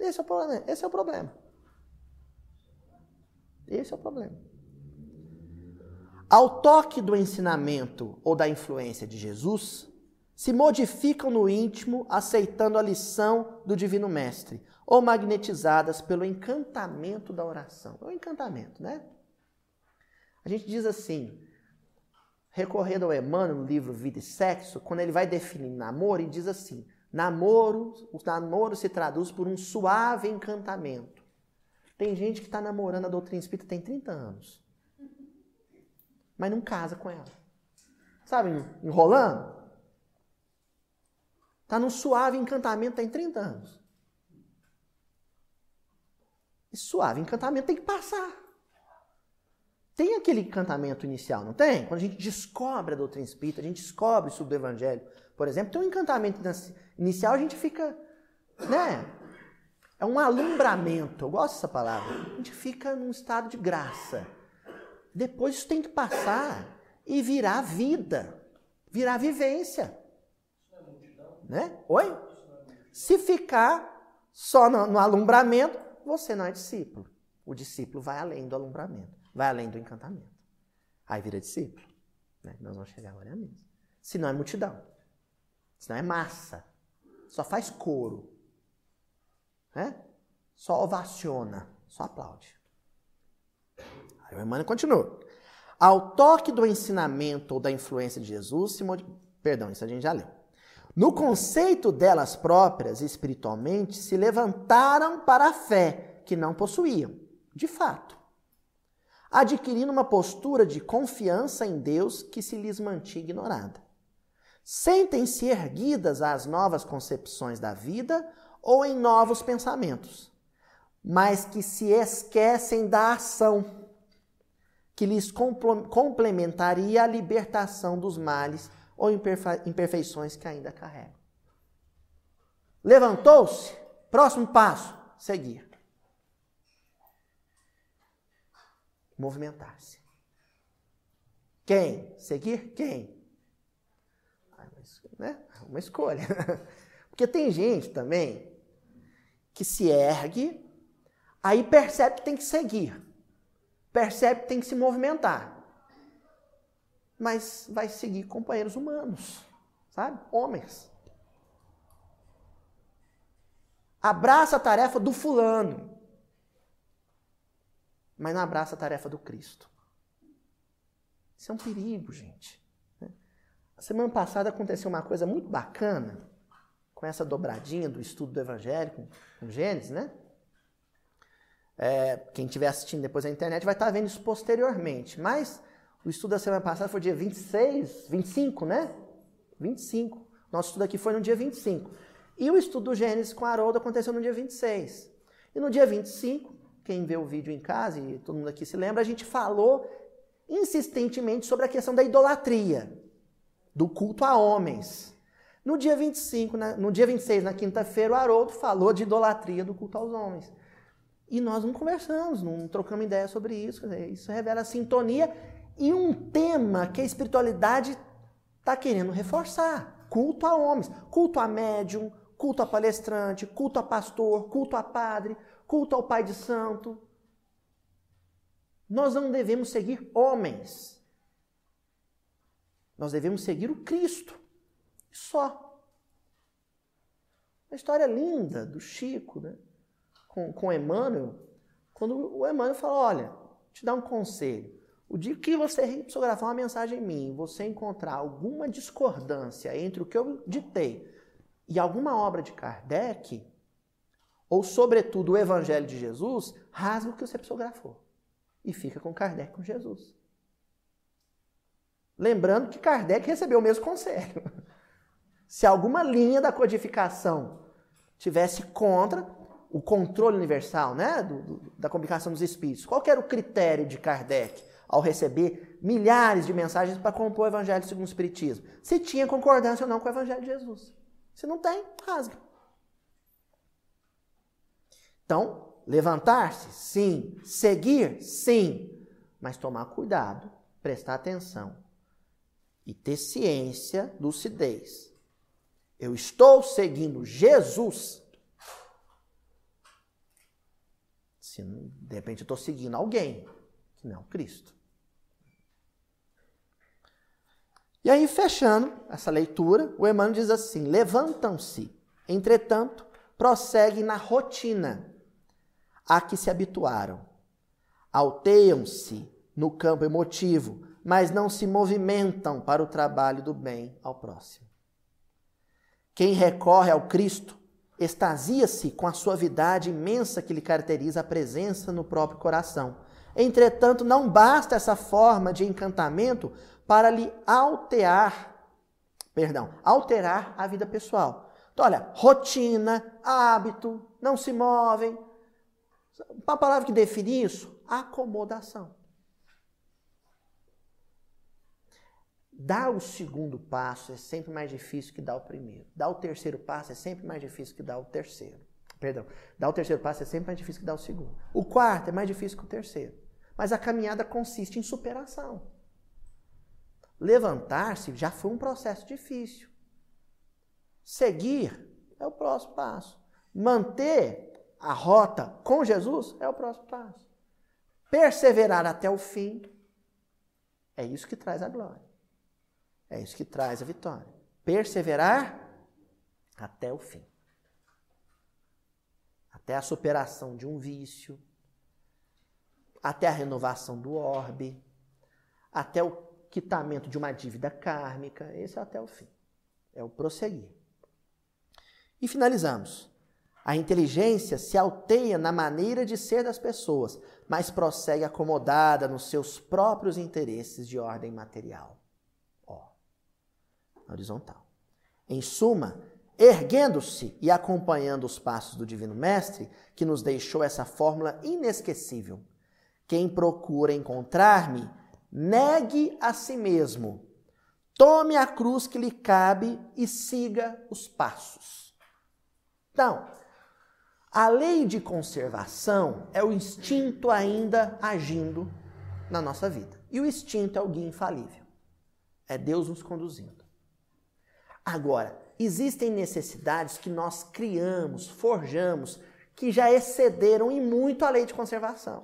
Esse é o problema. Esse é o problema. Esse é o problema. Ao toque do ensinamento ou da influência de Jesus, se modificam no íntimo aceitando a lição do Divino Mestre, ou magnetizadas pelo encantamento da oração. É um encantamento, né? A gente diz assim, recorrendo ao Emmanuel no livro Vida e Sexo, quando ele vai definir namoro, ele diz assim, namoro, o namoro se traduz por um suave encantamento. Tem gente que está namorando a doutrina espírita tem trinta anos. mas não casa com ela. Sabe, enrolando? Está num suave encantamento, tem trinta anos. E suave encantamento tem que passar. Tem aquele encantamento inicial, não tem? Quando a gente descobre a doutrina espírita, a gente descobre sobre o Evangelho, por exemplo, tem um encantamento inicial, a gente fica, né? É um alumbramento, eu gosto dessa palavra. A gente fica num estado de graça. Depois isso tem que passar e virar vida, virar vivência. Né? Oi? Se ficar só no, no alumbramento, você não é discípulo. O discípulo vai além do alumbramento, vai além do encantamento. Aí vira discípulo. Né? Nós vamos chegar agora mesmo. Se não é multidão, se não é massa, só faz coro. Né? Só ovaciona, só aplaude. Aí o Emmanuel continua. Ao toque do ensinamento ou da influência de Jesus, se mod... perdão, isso a gente já leu. No conceito delas próprias, espiritualmente, se levantaram para a fé que não possuíam, de fato, adquirindo uma postura de confiança em Deus que se lhes mantinha ignorada. Sentem-se erguidas às novas concepções da vida ou em novos pensamentos, mas que se esquecem da ação que lhes complementaria a libertação dos males ou imperfeições que ainda carregam. Levantou-se, próximo passo, seguir. Movimentar-se. Quem? Seguir quem? Né? Uma escolha. Porque tem gente também que se ergue, aí percebe que tem que seguir, percebe que tem que se movimentar, mas vai seguir companheiros humanos, sabe? Homens. Abraça a tarefa do fulano, mas não abraça a tarefa do Cristo. Isso é um perigo, gente. A semana passada aconteceu uma coisa muito bacana, com essa dobradinha do estudo do Evangelho, com, com Gênesis, né? É, quem estiver assistindo depois na internet vai estar vendo isso posteriormente. Mas o estudo da semana passada foi dia vinte e seis, vinte e cinco, né? vinte e cinco. Nosso estudo aqui foi no dia vinte e cinco. E o estudo do Gênesis com Haroldo aconteceu no dia vinte e seis. E no dia vinte e cinco, quem vê o vídeo em casa, e todo mundo aqui se lembra, a gente falou insistentemente sobre a questão da idolatria, do culto a homens. No dia vinte e cinco, no dia vinte e seis, na quinta-feira, o Haroldo falou de idolatria do culto aos homens. E nós não conversamos, não trocamos ideia sobre isso. Isso revela a sintonia e um tema que a espiritualidade está querendo reforçar. Culto a homens, culto a médium, culto a palestrante, culto a pastor, culto a padre, culto ao pai de santo. Nós não devemos seguir homens. Nós devemos seguir o Cristo. Só. A história linda do Chico, né? Com, com o Emmanuel, quando o Emmanuel fala, olha, te dá um conselho. O dia que você ripsografar uma mensagem em mim, você encontrar alguma discordância entre o que eu ditei e alguma obra de Kardec, ou sobretudo o Evangelho de Jesus, rasga o que você psicografou e fica com Kardec, com Jesus. Lembrando que Kardec recebeu o mesmo conselho. Se alguma linha da codificação tivesse contra o controle universal, né, do, do, da comunicação dos espíritos, qual que era o critério de Kardec ao receber milhares de mensagens para compor o Evangelho segundo o Espiritismo? Se tinha concordância ou não com o Evangelho de Jesus. Se não tem, rasga. Então, levantar-se, sim. Seguir, sim. Mas tomar cuidado, prestar atenção e ter ciência, lucidez. Eu estou seguindo Jesus. Se, de repente eu estou seguindo alguém que não é o Cristo. E aí, fechando essa leitura, o Emmanuel diz assim, levantam-se, entretanto, prosseguem na rotina a que se habituaram. Alteiam-se no campo emotivo, mas não se movimentam para o trabalho do bem ao próximo. Quem recorre ao Cristo extasia-se com a suavidade imensa que lhe caracteriza a presença no próprio coração, Entretanto, não basta essa forma de encantamento para lhe alterar, perdão, alterar a vida pessoal. Então, olha, rotina, hábito, não se movem. Uma palavra que define isso, acomodação. Dar o segundo passo é sempre mais difícil que dar o primeiro. Dar o terceiro passo é sempre mais difícil que dar o terceiro. Perdão, dar o terceiro passo é sempre mais difícil que dar o segundo. O quarto é mais difícil que o terceiro. Mas a caminhada consiste em superação. Levantar-se já foi um processo difícil. Seguir é o próximo passo. Manter a rota com Jesus é o próximo passo. Perseverar até o fim é isso que traz a glória. É isso que traz a vitória. Perseverar até o fim. Até a superação de um vício, até a renovação do orbe, até o quitamento de uma dívida kármica. Esse é até o fim, é o prosseguir. E finalizamos. A inteligência se alteia na maneira de ser das pessoas, mas prossegue acomodada nos seus próprios interesses de ordem material. Ó, horizontal. Em suma, erguendo-se e acompanhando os passos do Divino Mestre, que nos deixou essa fórmula inesquecível. Quem procura encontrar-me, negue a si mesmo. Tome a cruz que lhe cabe e siga os passos. Então, a lei de conservação é o instinto ainda agindo na nossa vida. E o instinto é o guia infalível. É Deus nos conduzindo. Agora, existem necessidades que nós criamos, forjamos, que já excederam em muito a lei de conservação.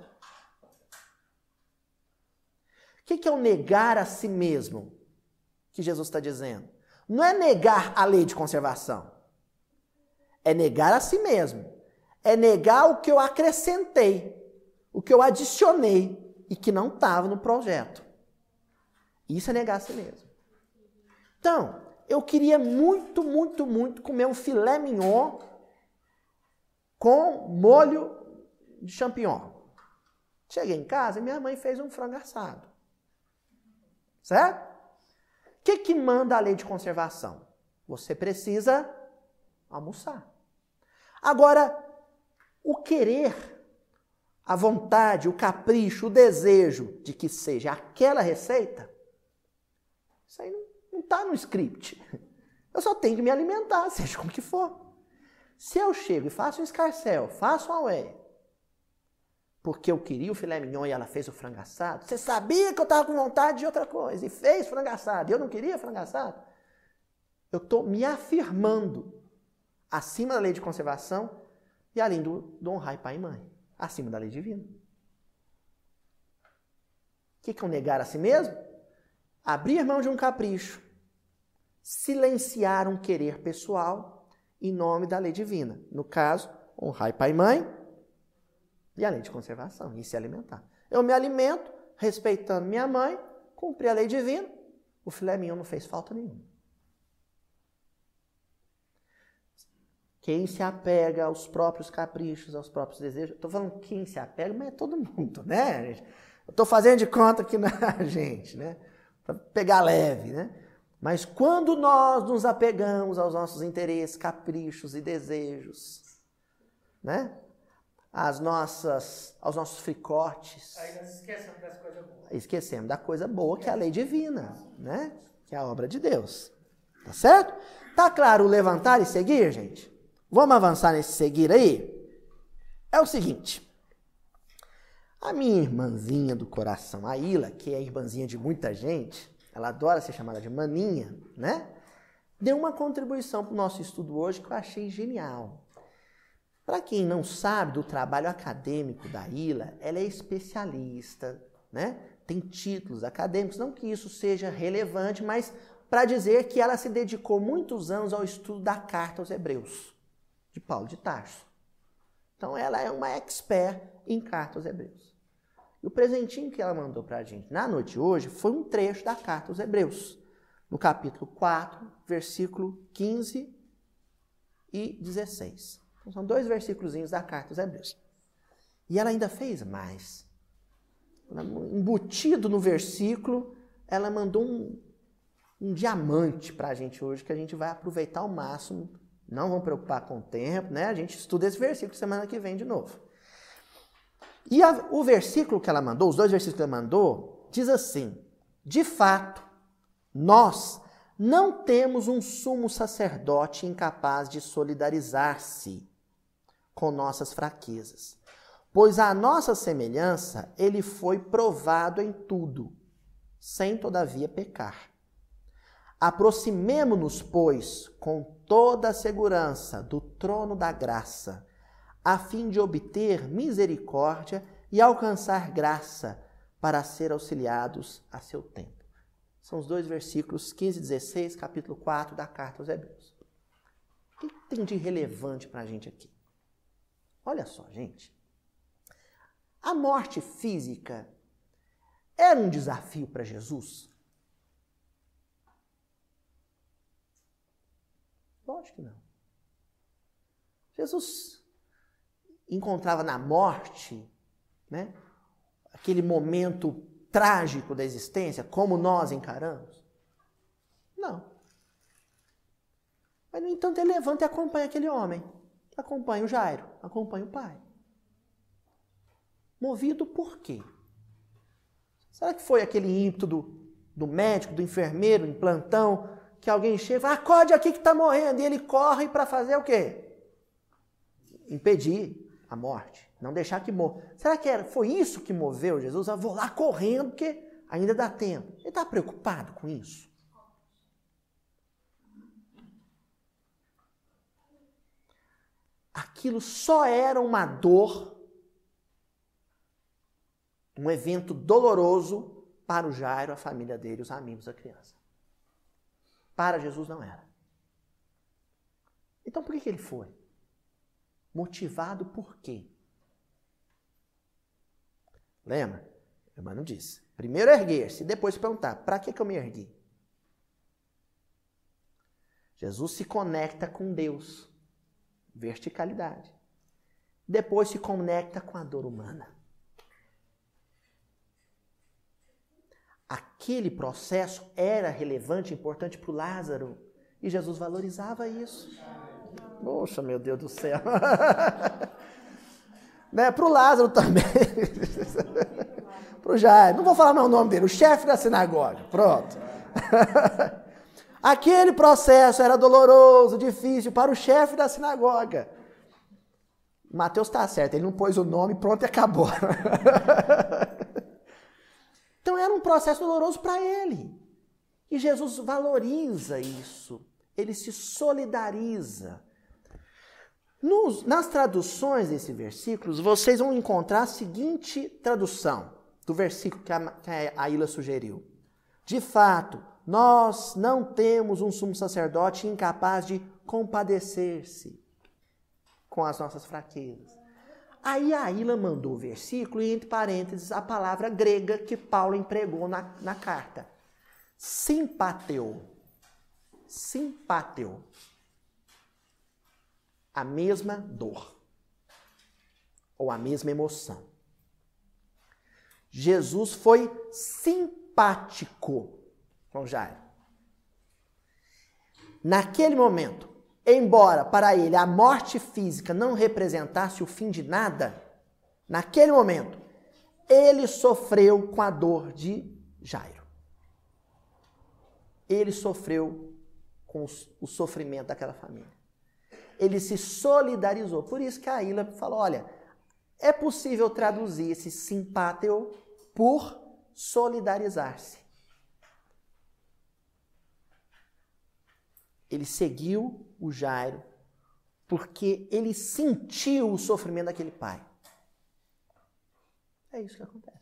O que é o negar a si mesmo que Jesus está dizendo? Não é negar a lei de conservação. É negar a si mesmo. É negar o que eu acrescentei, o que eu adicionei e que não estava no projeto. Isso é negar a si mesmo. Então, eu queria muito, muito, muito comer um filé mignon com molho de champignon. Cheguei em casa e minha mãe fez um frango assado. Certo? O que que manda a lei de conservação? Você precisa almoçar. Agora, o querer, a vontade, o capricho, o desejo de que seja aquela receita, isso aí não Não está no script. Eu só tenho que me alimentar, seja como que for. Se eu chego e faço um escarcéu, faço uma whey, porque eu queria o filé mignon e ela fez o frango assado, você sabia que eu estava com vontade de outra coisa e fez frango assado, e eu não queria frango assado, eu estou me afirmando acima da lei de conservação e além do, do honrar pai e mãe, acima da lei divina. O que que eu negar a si mesmo? Abrir mão de um capricho. Silenciar um querer pessoal em nome da lei divina. No caso, honrar pai e mãe e a lei de conservação, e se alimentar. Eu me alimento respeitando minha mãe, cumpri a lei divina, o filé mignon não fez falta nenhuma. Quem se apega aos próprios caprichos, aos próprios desejos, estou falando quem se apega, mas é todo mundo, né? Eu estou fazendo de conta que não é a gente, né? Para pegar leve, né? Mas quando nós nos apegamos aos nossos interesses, caprichos e desejos, né? As nossas, aos nossos fricotes. Aí nós esquecemos das coisas boas. Esquecemos da coisa boa, que é a lei divina, né? Que é a obra de Deus. Tá certo? Tá claro o levantar e seguir, gente? Vamos avançar nesse seguir aí? É o seguinte. A minha irmãzinha do coração, a Aila, que é a irmãzinha de muita gente, ela adora ser chamada de maninha, né? Deu uma contribuição para o nosso estudo hoje que eu achei genial. Para quem não sabe do trabalho acadêmico da Aila, ela é especialista, né? Tem títulos acadêmicos, não que isso seja relevante, mas para dizer que ela se dedicou muitos anos ao estudo da Carta aos Hebreus, de Paulo de Tarso. Então ela é uma expert em Carta aos Hebreus. E o presentinho que ela mandou para a gente na noite de hoje foi um trecho da Carta aos Hebreus, no capítulo quatro, versículo quinze e dezesseis. Então, são dois versículozinhos da Carta aos Hebreus. E ela ainda fez mais. embutido no versículo, ela mandou um, um diamante para a gente hoje, que a gente vai aproveitar ao máximo. Não vamos preocupar com o tempo, né? A gente estuda esse versículo semana que vem de novo. E a, o versículo que ela mandou, os dois versículos que ela mandou, diz assim: de fato, nós não temos um sumo sacerdote incapaz de solidarizar-se com nossas fraquezas, pois à nossa semelhança ele foi provado em tudo, sem todavia pecar. Aproximemo-nos, pois, com toda a segurança do trono da graça, a fim de obter misericórdia e alcançar graça para ser auxiliados a seu tempo. São os dois versículos quinze e dezesseis, capítulo quatro da Carta aos Hebreus. O que tem de relevante para a gente aqui? Olha só, gente. A morte física era um desafio para Jesus? Lógico que não. Jesus encontrava na morte, né, aquele momento trágico da existência, como nós encaramos? Não. Mas, no entanto, ele levanta e acompanha aquele homem. Acompanha o Jairo, acompanha o pai. Movido por quê? Será que foi aquele ímpeto do, do médico, do enfermeiro, em plantão, que alguém chega e fala, acorde aqui que está morrendo, e ele corre para fazer o quê? Impedir a morte, não deixar que morra. Será que era, foi isso que moveu Jesus? Eu vou lá correndo porque ainda dá tempo. Ele está preocupado com isso? Aquilo só era uma dor, um evento doloroso para o Jairo, a família dele, os amigos, a criança. Para Jesus não era. Então por que que ele foi? Motivado por quê? Lembra? O irmão disse. Primeiro erguer-se, depois perguntar, para que que eu me ergui? Jesus se conecta com Deus. Verticalidade. Depois se conecta com a dor humana. Aquele processo era relevante, importante para o Lázaro. E Jesus valorizava isso. Poxa, meu Deus do céu. Né? Para o Lázaro também. Para o Jairo. Não vou falar o nome dele. O chefe da sinagoga. Pronto. Aquele processo era doloroso, difícil para o chefe da sinagoga. Mateus está certo. Ele não pôs o nome, pronto e acabou. Então era um processo doloroso para ele. E Jesus valoriza isso. Ele se solidariza. Nos, nas traduções desse versículo, vocês vão encontrar a seguinte tradução do versículo que a, que a Aila sugeriu. De fato, nós não temos um sumo sacerdote incapaz de compadecer-se com as nossas fraquezas. Aí a Aila mandou o versículo e, entre parênteses, a palavra grega que Paulo empregou na, na carta. Simpateu. Simpateu. A mesma dor. Ou a mesma emoção. Jesus foi simpático com Jairo. Naquele momento, embora para ele a morte física não representasse o fim de nada, naquele momento, ele sofreu com a dor de Jairo. Ele sofreu com o sofrimento daquela família. Ele se solidarizou. Por isso que a Aila falou, olha, é possível traduzir esse simpáteo por solidarizar-se. Ele seguiu o Jairo, porque ele sentiu o sofrimento daquele pai. É isso que acontece.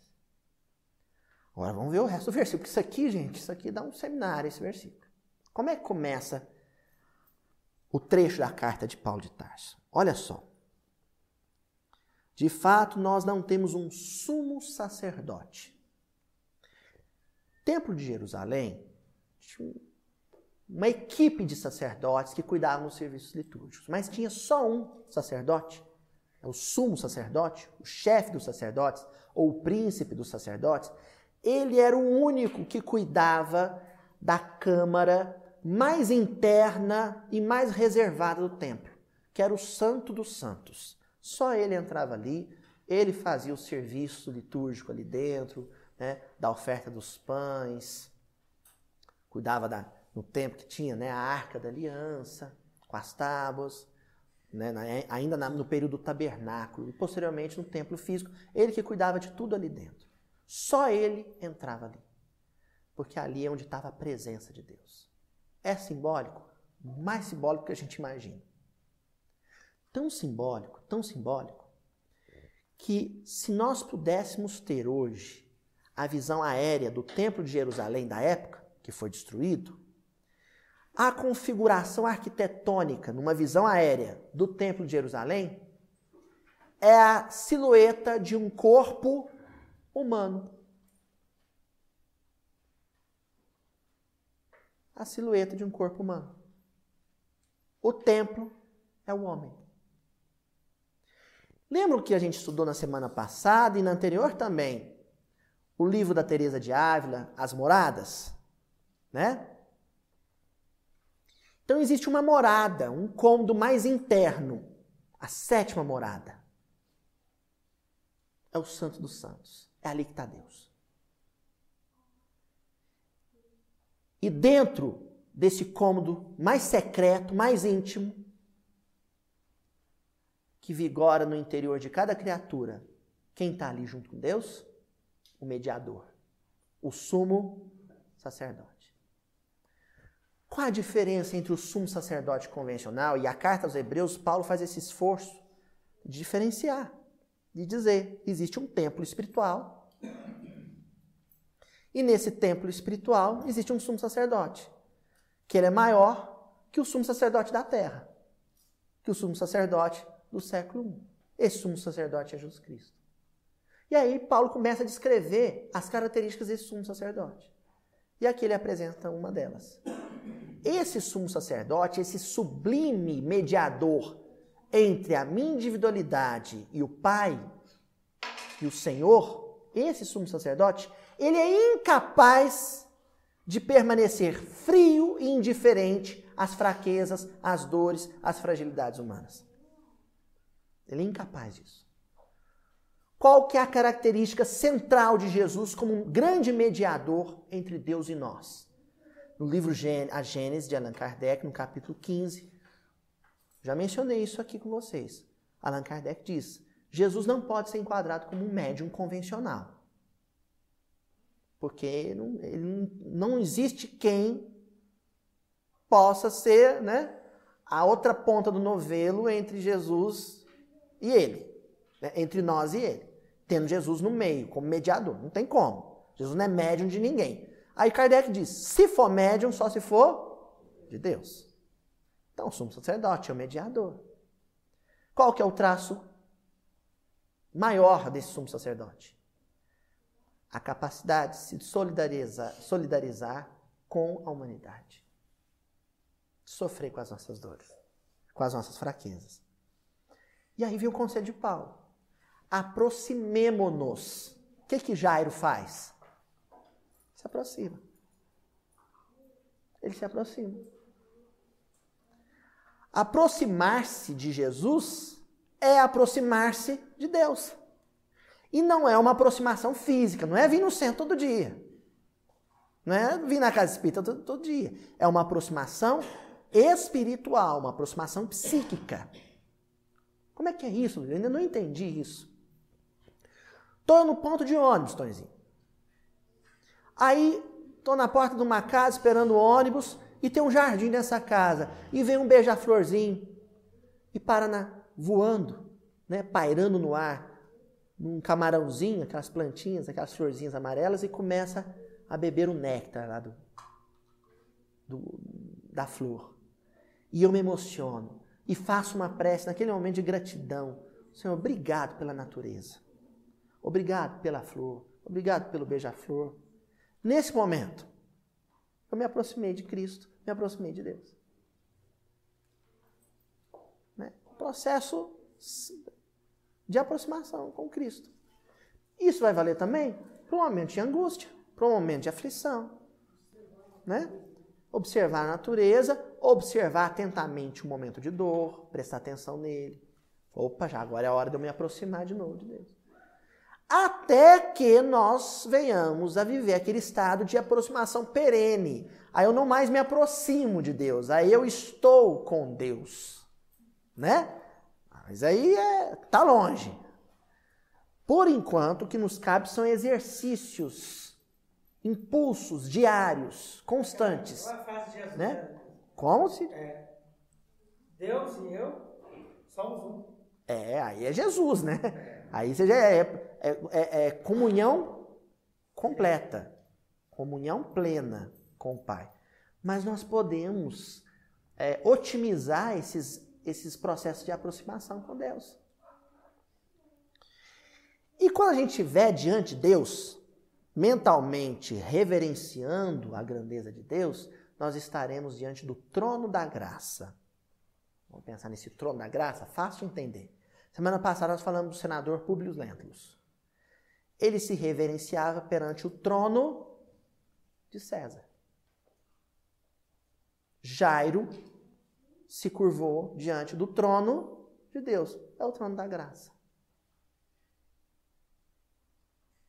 Agora vamos ver o resto do versículo, porque isso aqui, gente, isso aqui dá um seminário, esse versículo. Como é que começa o trecho da carta de Paulo de Tarso? Olha só. De fato, nós não temos um sumo sacerdote. O Templo de Jerusalém tinha uma equipe de sacerdotes que cuidavam dos serviços litúrgicos. Mas tinha só um sacerdote, o sumo sacerdote, o chefe dos sacerdotes, ou príncipe dos sacerdotes, ele era o único que cuidava da câmara mais interna e mais reservada do templo, que era o Santo dos Santos. Só ele entrava ali, ele fazia o serviço litúrgico ali dentro, né, da oferta dos pães, cuidava da, no templo que tinha, né, a Arca da Aliança, com as tábuas, né, na, ainda na, no período do tabernáculo, e posteriormente no templo físico, ele que cuidava de tudo ali dentro. Só ele entrava ali, porque ali é onde estava a presença de Deus. É simbólico? Mais simbólico que a gente imagina. Tão simbólico, tão simbólico, que se nós pudéssemos ter hoje a visão aérea do Templo de Jerusalém da época, que foi destruído, a configuração arquitetônica, numa visão aérea do Templo de Jerusalém, é a silhueta de um corpo humano. A silhueta de um corpo humano. O templo é o homem. Lembra o que a gente estudou na semana passada e na anterior também? O livro da Teresa de Ávila, As Moradas, né? Então existe uma morada, um cômodo mais interno, a sétima morada. É o Santo dos Santos, é ali que está Deus. E dentro desse cômodo mais secreto, mais íntimo, que vigora no interior de cada criatura, quem está ali junto com Deus? O mediador, o sumo sacerdote. Qual a diferença entre o sumo sacerdote convencional e a Carta aos Hebreus? Paulo faz esse esforço de diferenciar, de dizer, existe um templo espiritual, e nesse templo espiritual existe um sumo sacerdote, que ele é maior que o sumo sacerdote da terra, que o sumo sacerdote do século primeiro. Esse sumo sacerdote é Jesus Cristo. E aí Paulo começa a descrever as características desse sumo sacerdote. E aqui ele apresenta uma delas. Esse sumo sacerdote, esse sublime mediador entre a minha individualidade e o Pai e o Senhor, esse sumo sacerdote, ele é incapaz de permanecer frio e indiferente às fraquezas, às dores, às fragilidades humanas. Ele é incapaz disso. Qual que é a característica central de Jesus como um grande mediador entre Deus e nós? No livro A Gênesis, de Allan Kardec, no capítulo quinze, já mencionei isso aqui com vocês. Allan Kardec diz, Jesus não pode ser enquadrado como um médium convencional. Porque ele não, ele não existe quem possa ser, né, a outra ponta do novelo entre Jesus e ele, né, entre nós e ele, tendo Jesus no meio, como mediador. Não tem como. Jesus não é médium de ninguém. Aí Kardec diz, se for médium, só se for de Deus. Então, o sumo sacerdote é o mediador. Qual que é o traço maior desse sumo sacerdote? A capacidade de se solidarizar, solidarizar com a humanidade. Sofrer com as nossas dores, com as nossas fraquezas. E aí vem o conselho de Paulo. Aproximemo-nos. O que que Jairo faz? Se aproxima. Ele se aproxima. Aproximar-se de Jesus é aproximar-se de Deus. E não é uma aproximação física, não é vir no centro todo dia. Não é vir na casa espírita todo, todo dia. É uma aproximação espiritual, uma aproximação psíquica. Como é que é isso? Eu ainda não entendi isso. Estou no ponto de ônibus, Tonzinho. Aí estou na porta de uma casa esperando o ônibus e tem um jardim nessa casa. E vem um beija-florzinho e para na, voando, né, pairando no ar. Num camarãozinho, aquelas plantinhas, aquelas florzinhas amarelas, e começa a beber o néctar lá do, do, da flor. E eu me emociono e faço uma prece naquele momento de gratidão. Senhor, obrigado pela natureza. Obrigado pela flor. Obrigado pelo beija-flor. Nesse momento, eu me aproximei de Cristo, me aproximei de Deus. Né? Processo de aproximação com Cristo. Isso vai valer também para um momento de angústia, para um momento de aflição, né? Observar a natureza, observar atentamente o momento de dor, prestar atenção nele. Opa, já agora é a hora de eu me aproximar de novo de Deus. Até que nós venhamos a viver aquele estado de aproximação perene. Aí eu não mais me aproximo de Deus, aí eu estou com Deus, né? Mas aí é, tá longe. Por enquanto, o que nos cabe são exercícios, impulsos diários, constantes. Qual a frase de Jesus, né? Né? Como se... É. Deus e eu somos um. É, aí é Jesus, né? É. Aí você já é, é, é, é comunhão completa, comunhão plena com o Pai. Mas nós podemos é, otimizar esses, esses processos de aproximação com Deus. E quando a gente estiver diante de Deus, mentalmente reverenciando a grandeza de Deus, nós estaremos diante do trono da graça. Vamos pensar nesse trono da graça? Fácil de entender. Semana passada nós falamos do senador Públio Lentulus. Ele se reverenciava perante o trono de César. Jairo se curvou diante do trono de Deus. É o trono da graça.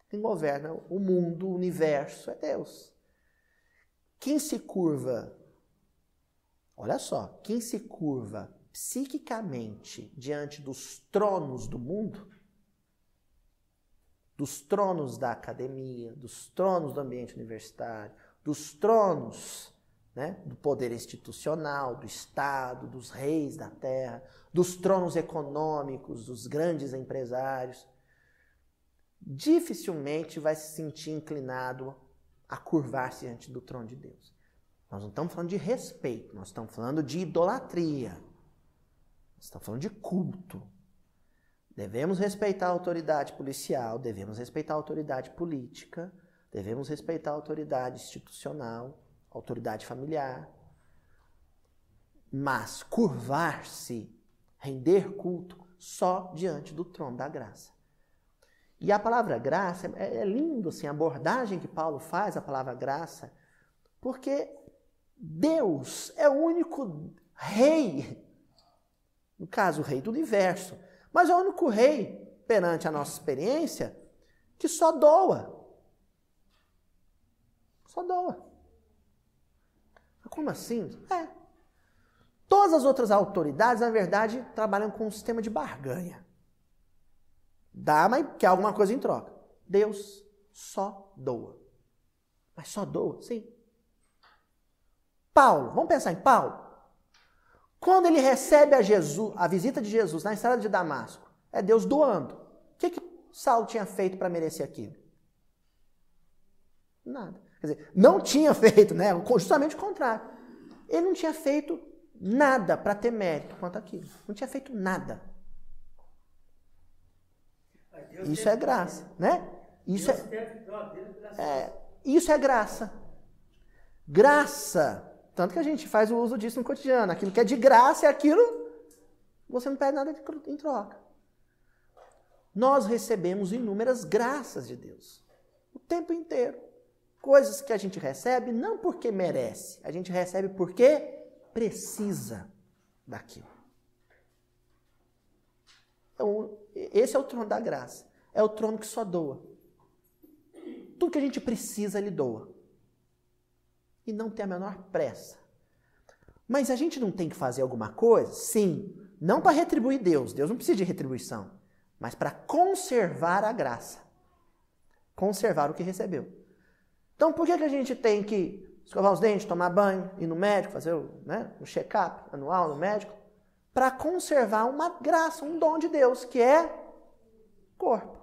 Quem governa o mundo, o universo, é Deus. Quem se curva, olha só, quem se curva psiquicamente diante dos tronos do mundo, dos tronos da academia, dos tronos do ambiente universitário, dos tronos, né, do poder institucional, do Estado, dos reis da terra, dos tronos econômicos, dos grandes empresários, dificilmente vai se sentir inclinado a curvar-se diante do trono de Deus. Nós não estamos falando de respeito, nós estamos falando de idolatria. Nós estamos falando de culto. Devemos respeitar a autoridade policial, devemos respeitar a autoridade política, devemos respeitar a autoridade institucional, autoridade familiar. Mas curvar-se, render culto, só diante do trono da graça. E a palavra graça, é lindo assim, a abordagem que Paulo faz à palavra graça, porque Deus é o único rei, no caso o rei do universo, mas é o único rei, perante a nossa experiência, que só doa. Só doa. Como assim? É. Todas as outras autoridades, na verdade, trabalham com um sistema de barganha. Dá, mas quer alguma coisa em troca. Deus só doa. Mas só doa, sim. Paulo, vamos pensar em Paulo. Quando ele recebe a, Jesus, a visita de Jesus na estrada de Damasco, é Deus doando. O que, que Saulo tinha feito para merecer aquilo? Nada. Quer dizer, não tinha feito, né? Justamente o contrário. Ele não tinha feito nada para ter mérito quanto aquilo. Não tinha feito nada. Deus isso é graça, Deus. Né? Isso é, é, isso é graça. Graça. Tanto que a gente faz o uso disso no cotidiano. Aquilo que é de graça é aquilo, você não perde nada em troca. Nós recebemos inúmeras graças de Deus. O tempo inteiro. Coisas que a gente recebe não porque merece. A gente recebe porque precisa daquilo. Então, esse é o trono da graça. É o trono que só doa. Tudo que a gente precisa, ele doa. E não tem a menor pressa. Mas a gente não tem que fazer alguma coisa? Sim. Não para retribuir Deus. Deus não precisa de retribuição. Mas para conservar a graça. Conservar o que recebeu. Então, por que, que a gente tem que escovar os dentes, tomar banho, ir no médico, fazer o, né, um check-up anual no médico? Para conservar uma graça, um dom de Deus, que é corpo.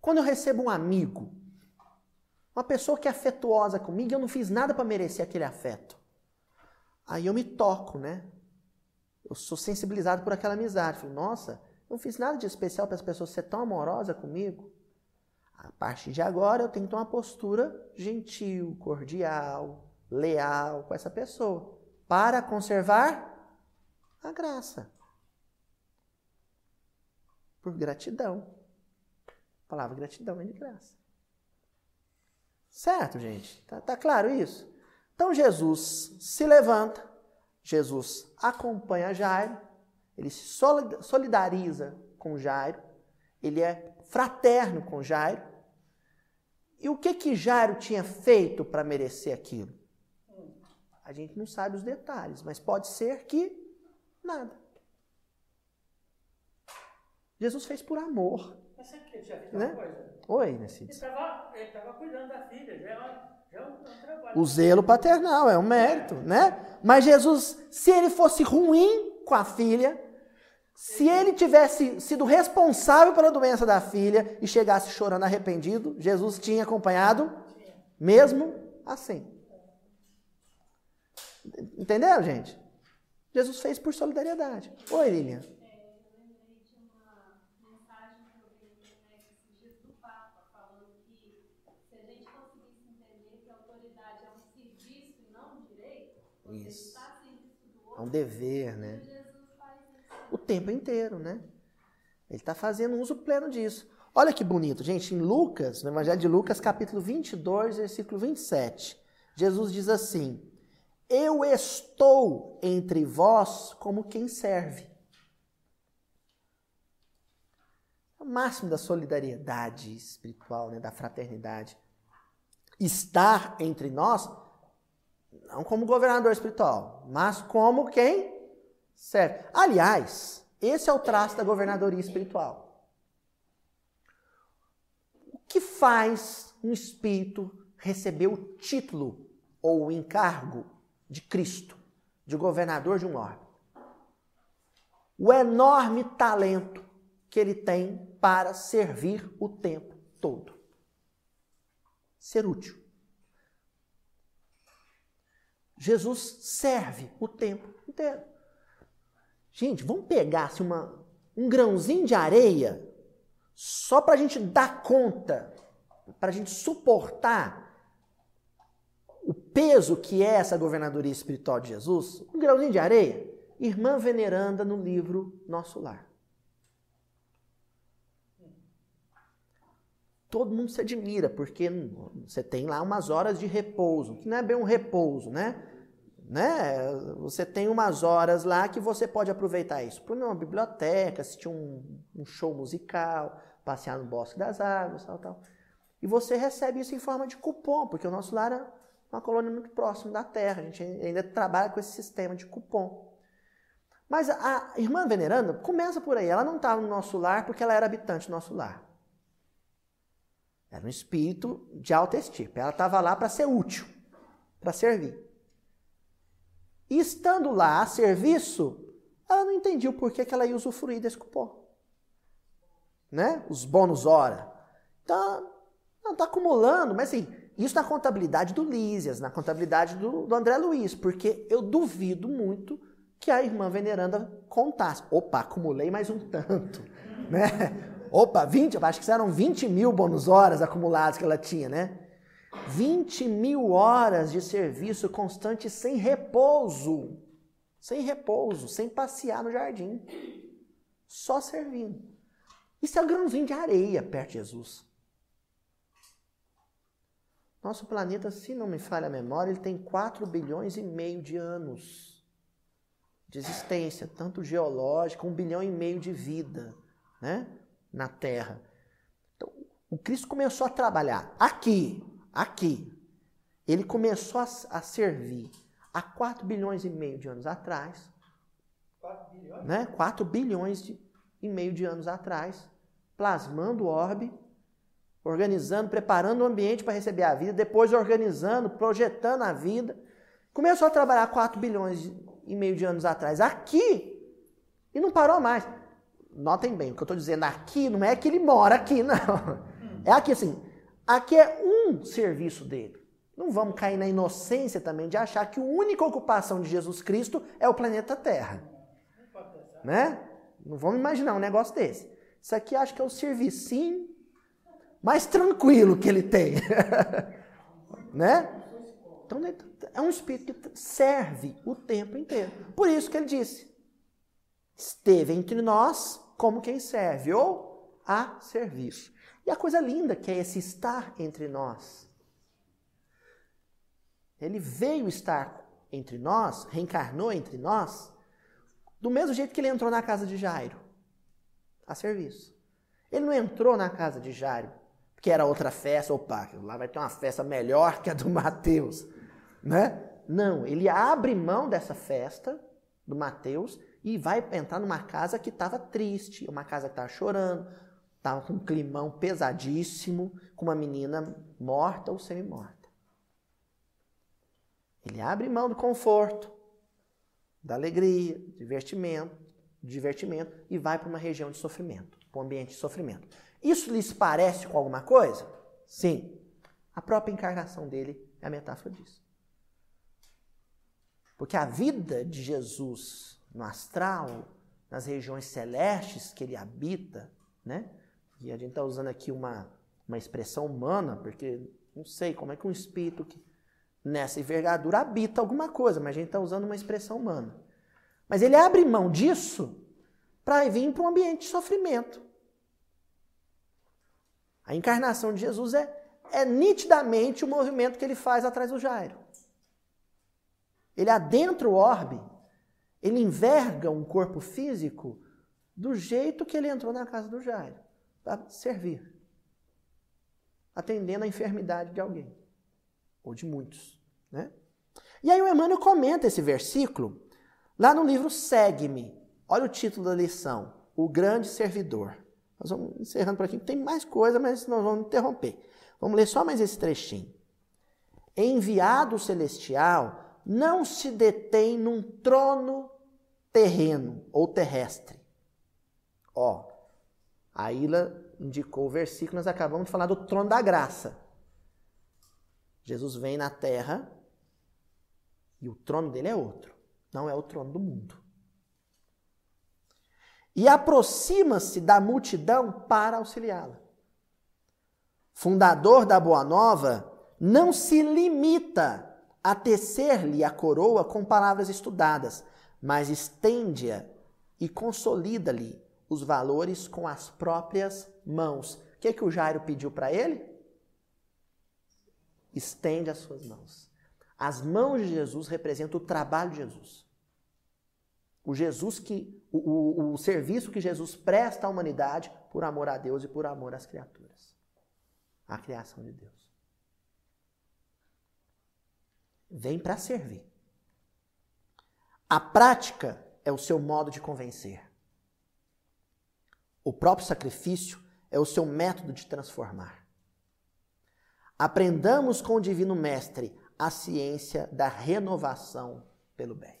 Quando eu recebo um amigo, uma pessoa que é afetuosa comigo, eu não fiz nada para merecer aquele afeto. Aí eu me toco, né? Eu sou sensibilizado por aquela amizade. Falo, nossa, eu não fiz nada de especial para as pessoas serem tão amorosas comigo. A partir de agora, eu tenho que ter uma postura gentil, cordial, leal com essa pessoa, para conservar a graça. por gratidão. A palavra gratidão vem de graça. Certo, gente? Tá, tá claro isso? Então Jesus se levanta, Jesus acompanha Jairo, ele se solidariza com Jairo, ele é fraterno com Jairo. E o que que Jairo tinha feito para merecer aquilo? A gente não sabe os detalhes, mas pode ser que nada. Jesus fez por amor. Mas sabe que eu tinha feito uma coisa? Oi, Necides. Ele estava cuidando da filha, já era... O zelo paternal é um mérito, né? Mas Jesus, se ele fosse ruim com a filha, se ele tivesse sido responsável pela doença da filha e chegasse chorando arrependido, Jesus tinha acompanhado mesmo assim. Entenderam, gente? Jesus fez por solidariedade. Oi, Lilian. Isso. É um dever, né? O tempo inteiro, né? Ele está fazendo uso pleno disso. Olha que bonito, gente. Em Lucas, no Evangelho de Lucas, capítulo vinte e dois, versículo vinte e sete, Jesus diz assim: eu estou entre vós como quem serve. O máximo da solidariedade espiritual, né? Da fraternidade. Estar entre nós... Não como governador espiritual, mas como quem serve. Aliás, esse é o traço da governadoria espiritual. O que faz um espírito receber o título ou o encargo de Cristo, de governador de um órgão? O enorme talento que ele tem para servir o tempo todo. Ser útil. Jesus serve o tempo inteiro. Gente, vamos pegar assim, uma, um grãozinho de areia só para a gente dar conta, para a gente suportar o peso que é essa governadoria espiritual de Jesus. Um grãozinho de areia. Irmã Veneranda no livro Nosso Lar. Todo mundo se admira, porque você tem lá umas horas de repouso, que não é bem um repouso, né? né? Você tem umas horas lá que você pode aproveitar isso. Para uma biblioteca, assistir um, um show musical, passear no Bosque das Águas, tal, tal. E você recebe isso em forma de cupom, porque o Nosso Lar é uma colônia muito próxima da Terra. A gente ainda trabalha com esse sistema de cupom. Mas a Irmã Veneranda começa por aí. Ela não estava no Nosso Lar porque ela era habitante do Nosso Lar. Era um espírito de alta estirpe. Ela estava lá para ser útil, para servir. E estando lá a serviço, ela não entendia o porquê que ela ia usufruir desse cupom. Né? Os bônus hora. Então, ela está acumulando, mas assim, isso na contabilidade do Lísias, na contabilidade do, do André Luiz, porque eu duvido muito que a Irmã Veneranda contasse. Opa, acumulei mais um tanto, né? Opa, vinte, acho que eram vinte mil bônus horas acumulados que ela tinha, né? vinte mil horas de serviço constante sem repouso. Sem repouso, sem passear no jardim. Só servindo. Isso é um grãozinho de areia perto de Jesus. Nosso planeta, se não me falha a memória, ele tem quatro bilhões e meio de anos de existência, tanto geológica, um bilhão e meio de vida, né? Na Terra. Então, o Cristo começou a trabalhar aqui, aqui. Ele começou a, a servir há quatro bilhões e meio de anos atrás. quatro bilhões? Né? quatro bilhões e meio de anos atrás, plasmando o orbe, organizando, preparando o ambiente para receber a vida, depois organizando, projetando a vida. Começou a trabalhar quatro bilhões e meio de anos atrás aqui e não parou mais. Notem bem, o que eu estou dizendo aqui não é que ele mora aqui, não. É aqui assim, aqui é um serviço dele. Não vamos cair na inocência também de achar que a única ocupação de Jesus Cristo é o planeta Terra. Né? Não vamos imaginar um negócio desse. Isso aqui acho que é o servicinho mais tranquilo que ele tem. Né? Então, é um espírito que serve o tempo inteiro. Por isso que ele disse: esteve entre nós como quem serve ou a serviço. E a coisa linda que é esse estar entre nós. Ele veio estar entre nós, reencarnou entre nós, do mesmo jeito que ele entrou na casa de Jairo, a serviço. Ele não entrou na casa de Jairo, porque era outra festa, opa, lá vai ter uma festa melhor que a do Mateus, né? Não, ele abre mão dessa festa do Mateus e vai entrar numa casa que estava triste, uma casa que estava chorando, estava com um climão pesadíssimo, com uma menina morta ou semi-morta. Ele abre mão do conforto, da alegria, do divertimento, do divertimento e vai para uma região de sofrimento, para um ambiente de sofrimento. Isso lhes parece com alguma coisa? Sim. A própria encarnação dele é a metáfora disso. Porque a vida de Jesus no astral, nas regiões celestes que ele habita, né? E a gente está usando aqui uma, uma expressão humana, porque não sei como é que um espírito que nessa envergadura habita alguma coisa, mas a gente está usando uma expressão humana. Mas ele abre mão disso para vir para um ambiente de sofrimento. A encarnação de Jesus é, é nitidamente o movimento que ele faz atrás do Jairo. Ele adentra o orbe, ele enverga um corpo físico do jeito que ele entrou na casa do Jairo, para servir, atendendo a enfermidade de alguém, ou de muitos, né? E aí o Emmanuel comenta esse versículo lá no livro Segue-me. Olha o título da lição, O Grande Servidor. Nós vamos encerrando por aqui, tem mais coisa, mas nós vamos interromper. Vamos ler só mais esse trechinho. Enviado celestial não se detém num trono terreno ou terrestre. Ó, a Aila indicou o versículo, nós acabamos de falar do trono da graça. Jesus vem na terra e o trono dele é outro, não é o trono do mundo. E aproxima-se da multidão para auxiliá-la. Fundador da Boa Nova não se limita a tecer-lhe a coroa com palavras estudadas, mas estende-a e consolida-lhe os valores com as próprias mãos. O que é que o Jairo pediu para ele? Estende as suas mãos. As mãos de Jesus representam o trabalho de Jesus. O, Jesus que, o, o, o serviço que Jesus presta à humanidade por amor a Deus e por amor às criaturas. A criação de Deus. Vem para servir. A prática é o seu modo de convencer. O próprio sacrifício é o seu método de transformar. Aprendamos com o Divino Mestre a ciência da renovação pelo bem.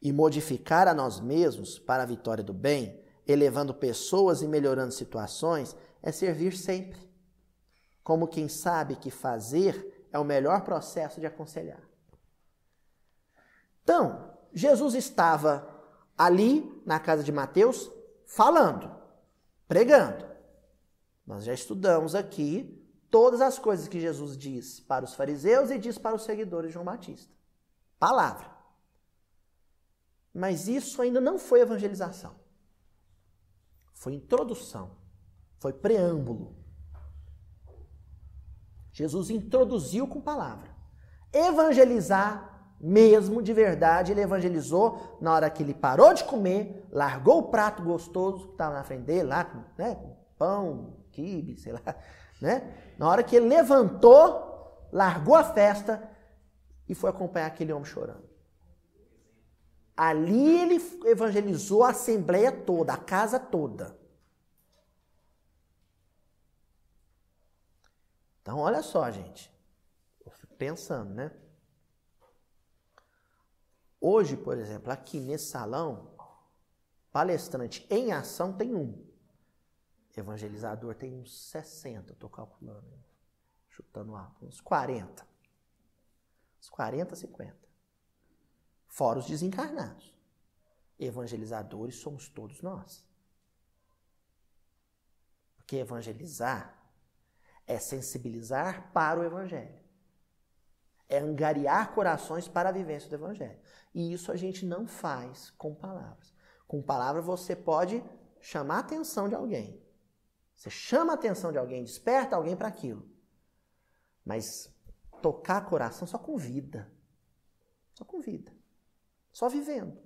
E modificar a nós mesmos para a vitória do bem, elevando pessoas e melhorando situações, é servir sempre. Como quem sabe que fazer é o melhor processo de aconselhar. Então, Jesus estava ali na casa de Mateus, falando, pregando. Nós já estudamos aqui todas as coisas que Jesus diz para os fariseus e diz para os seguidores de João Batista. Palavra. Mas isso ainda não foi evangelização. Foi introdução. Foi preâmbulo. Jesus introduziu com palavra. Evangelizar mesmo de verdade. Ele evangelizou na hora que ele parou de comer, largou o prato gostoso que estava na frente dele, lá com, né, com pão, quibe, sei lá. Né? Na hora que ele levantou, largou a festa e foi acompanhar aquele homem chorando. Ali ele evangelizou a assembleia toda, a casa toda. Então, olha só, gente. Eu fico pensando, né? Hoje, por exemplo, aqui nesse salão, palestrante em ação tem um. Evangelizador tem uns sessenta, eu estou calculando. Chutando alto, uns quarenta. Uns quarenta, cinquenta. Fora os desencarnados. Evangelizadores somos todos nós. Porque evangelizar é sensibilizar para o Evangelho. É angariar corações para a vivência do Evangelho. E isso a gente não faz com palavras. Com palavras você pode chamar a atenção de alguém. Você chama a atenção de alguém, desperta alguém para aquilo. Mas tocar coração só com vida. Só com vida. Só vivendo.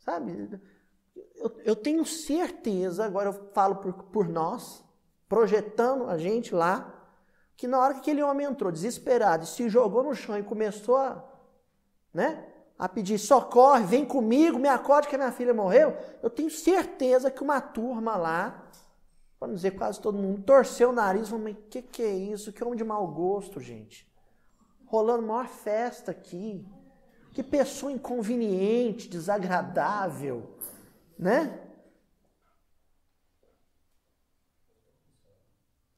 Sabe? Eu, eu tenho certeza, agora eu falo por, por nós, projetando a gente lá, que na hora que aquele homem entrou desesperado e se jogou no chão e começou a, né, a pedir socorre, vem comigo, me acorde que a minha filha morreu, eu tenho certeza que uma turma lá, para não dizer quase todo mundo, torceu o nariz e falou, mas o que, que é isso? Que homem de mau gosto, gente. Rolando maior festa aqui. Que pessoa inconveniente, desagradável, né?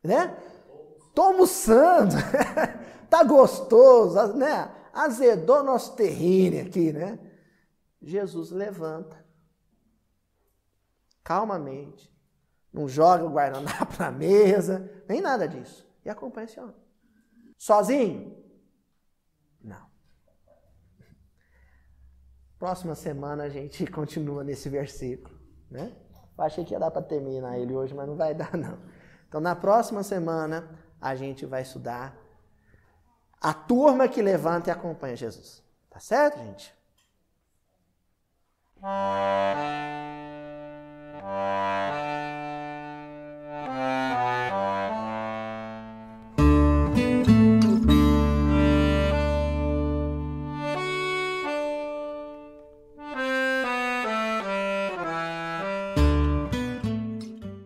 Né? Tô almoçando, tá gostoso, né? Azedou nosso terreno aqui, né? Jesus levanta, calmamente, não joga o guaraná pra mesa, nem nada disso. E acompanha esse homem. Sozinho? Não. Próxima semana a gente continua nesse versículo, né? Eu achei que ia dar pra terminar ele hoje, mas não vai dar, não. Então, na próxima semana... a gente vai estudar a turma que levanta e acompanha Jesus. Tá certo, gente?